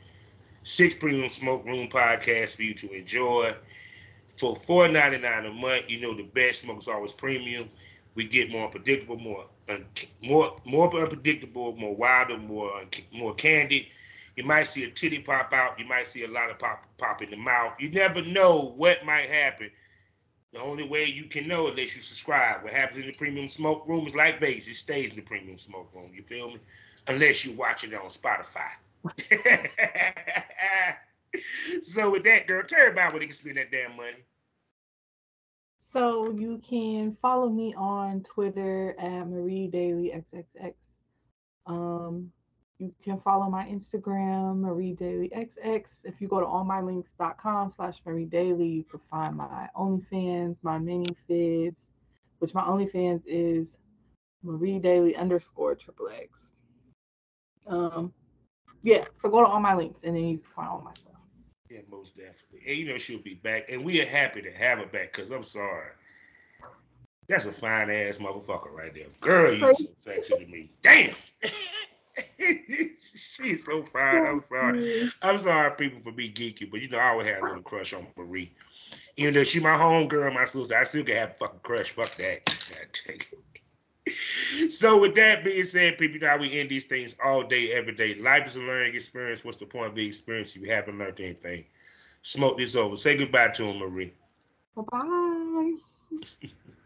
six Premium Smoke Room podcasts for you to enjoy for four ninety-nine a month. You know the best smoke is always premium. We get more predictable, more un- more more unpredictable, more wilder, more un- more candid. You might see a titty pop out. You might see a lot of pop pop in the mouth. You never know what might happen. The only way you can know unless you subscribe. What happens in the Premium Smoke Room is like Vegas. It stays in the Premium Smoke Room. You feel me? Unless you watch it on Spotify. So with that, girl, tell everybody where they can spend that damn money. So you can follow me on Twitter at Marie Daily triple X. Um... You can follow my Instagram, Marie Daily triple X. If you go to all my links dot com slash Marie Daily, you can find my OnlyFans, my mini feeds, which my OnlyFans is Marie Daily underscore triple X. Um, yeah, so go to all my links and then you can find all my stuff. Yeah, most definitely. And you know she'll be back, and we are happy to have her back because I'm sorry, that's a fine ass motherfucker right there. Girl, you so sexy to me. Damn. She's so fine. I'm sorry. I'm sorry, people, for being geeky, but you know I always had a little crush on Marie. Even though she my home girl, my sister, I still can have a fucking crush. Fuck that. So with that being said, people, you know how we end these things all day, every day. Life is a learning experience. What's the point of the experience if you haven't learned anything? Smoke this over. Say goodbye to him, Marie. Bye-bye.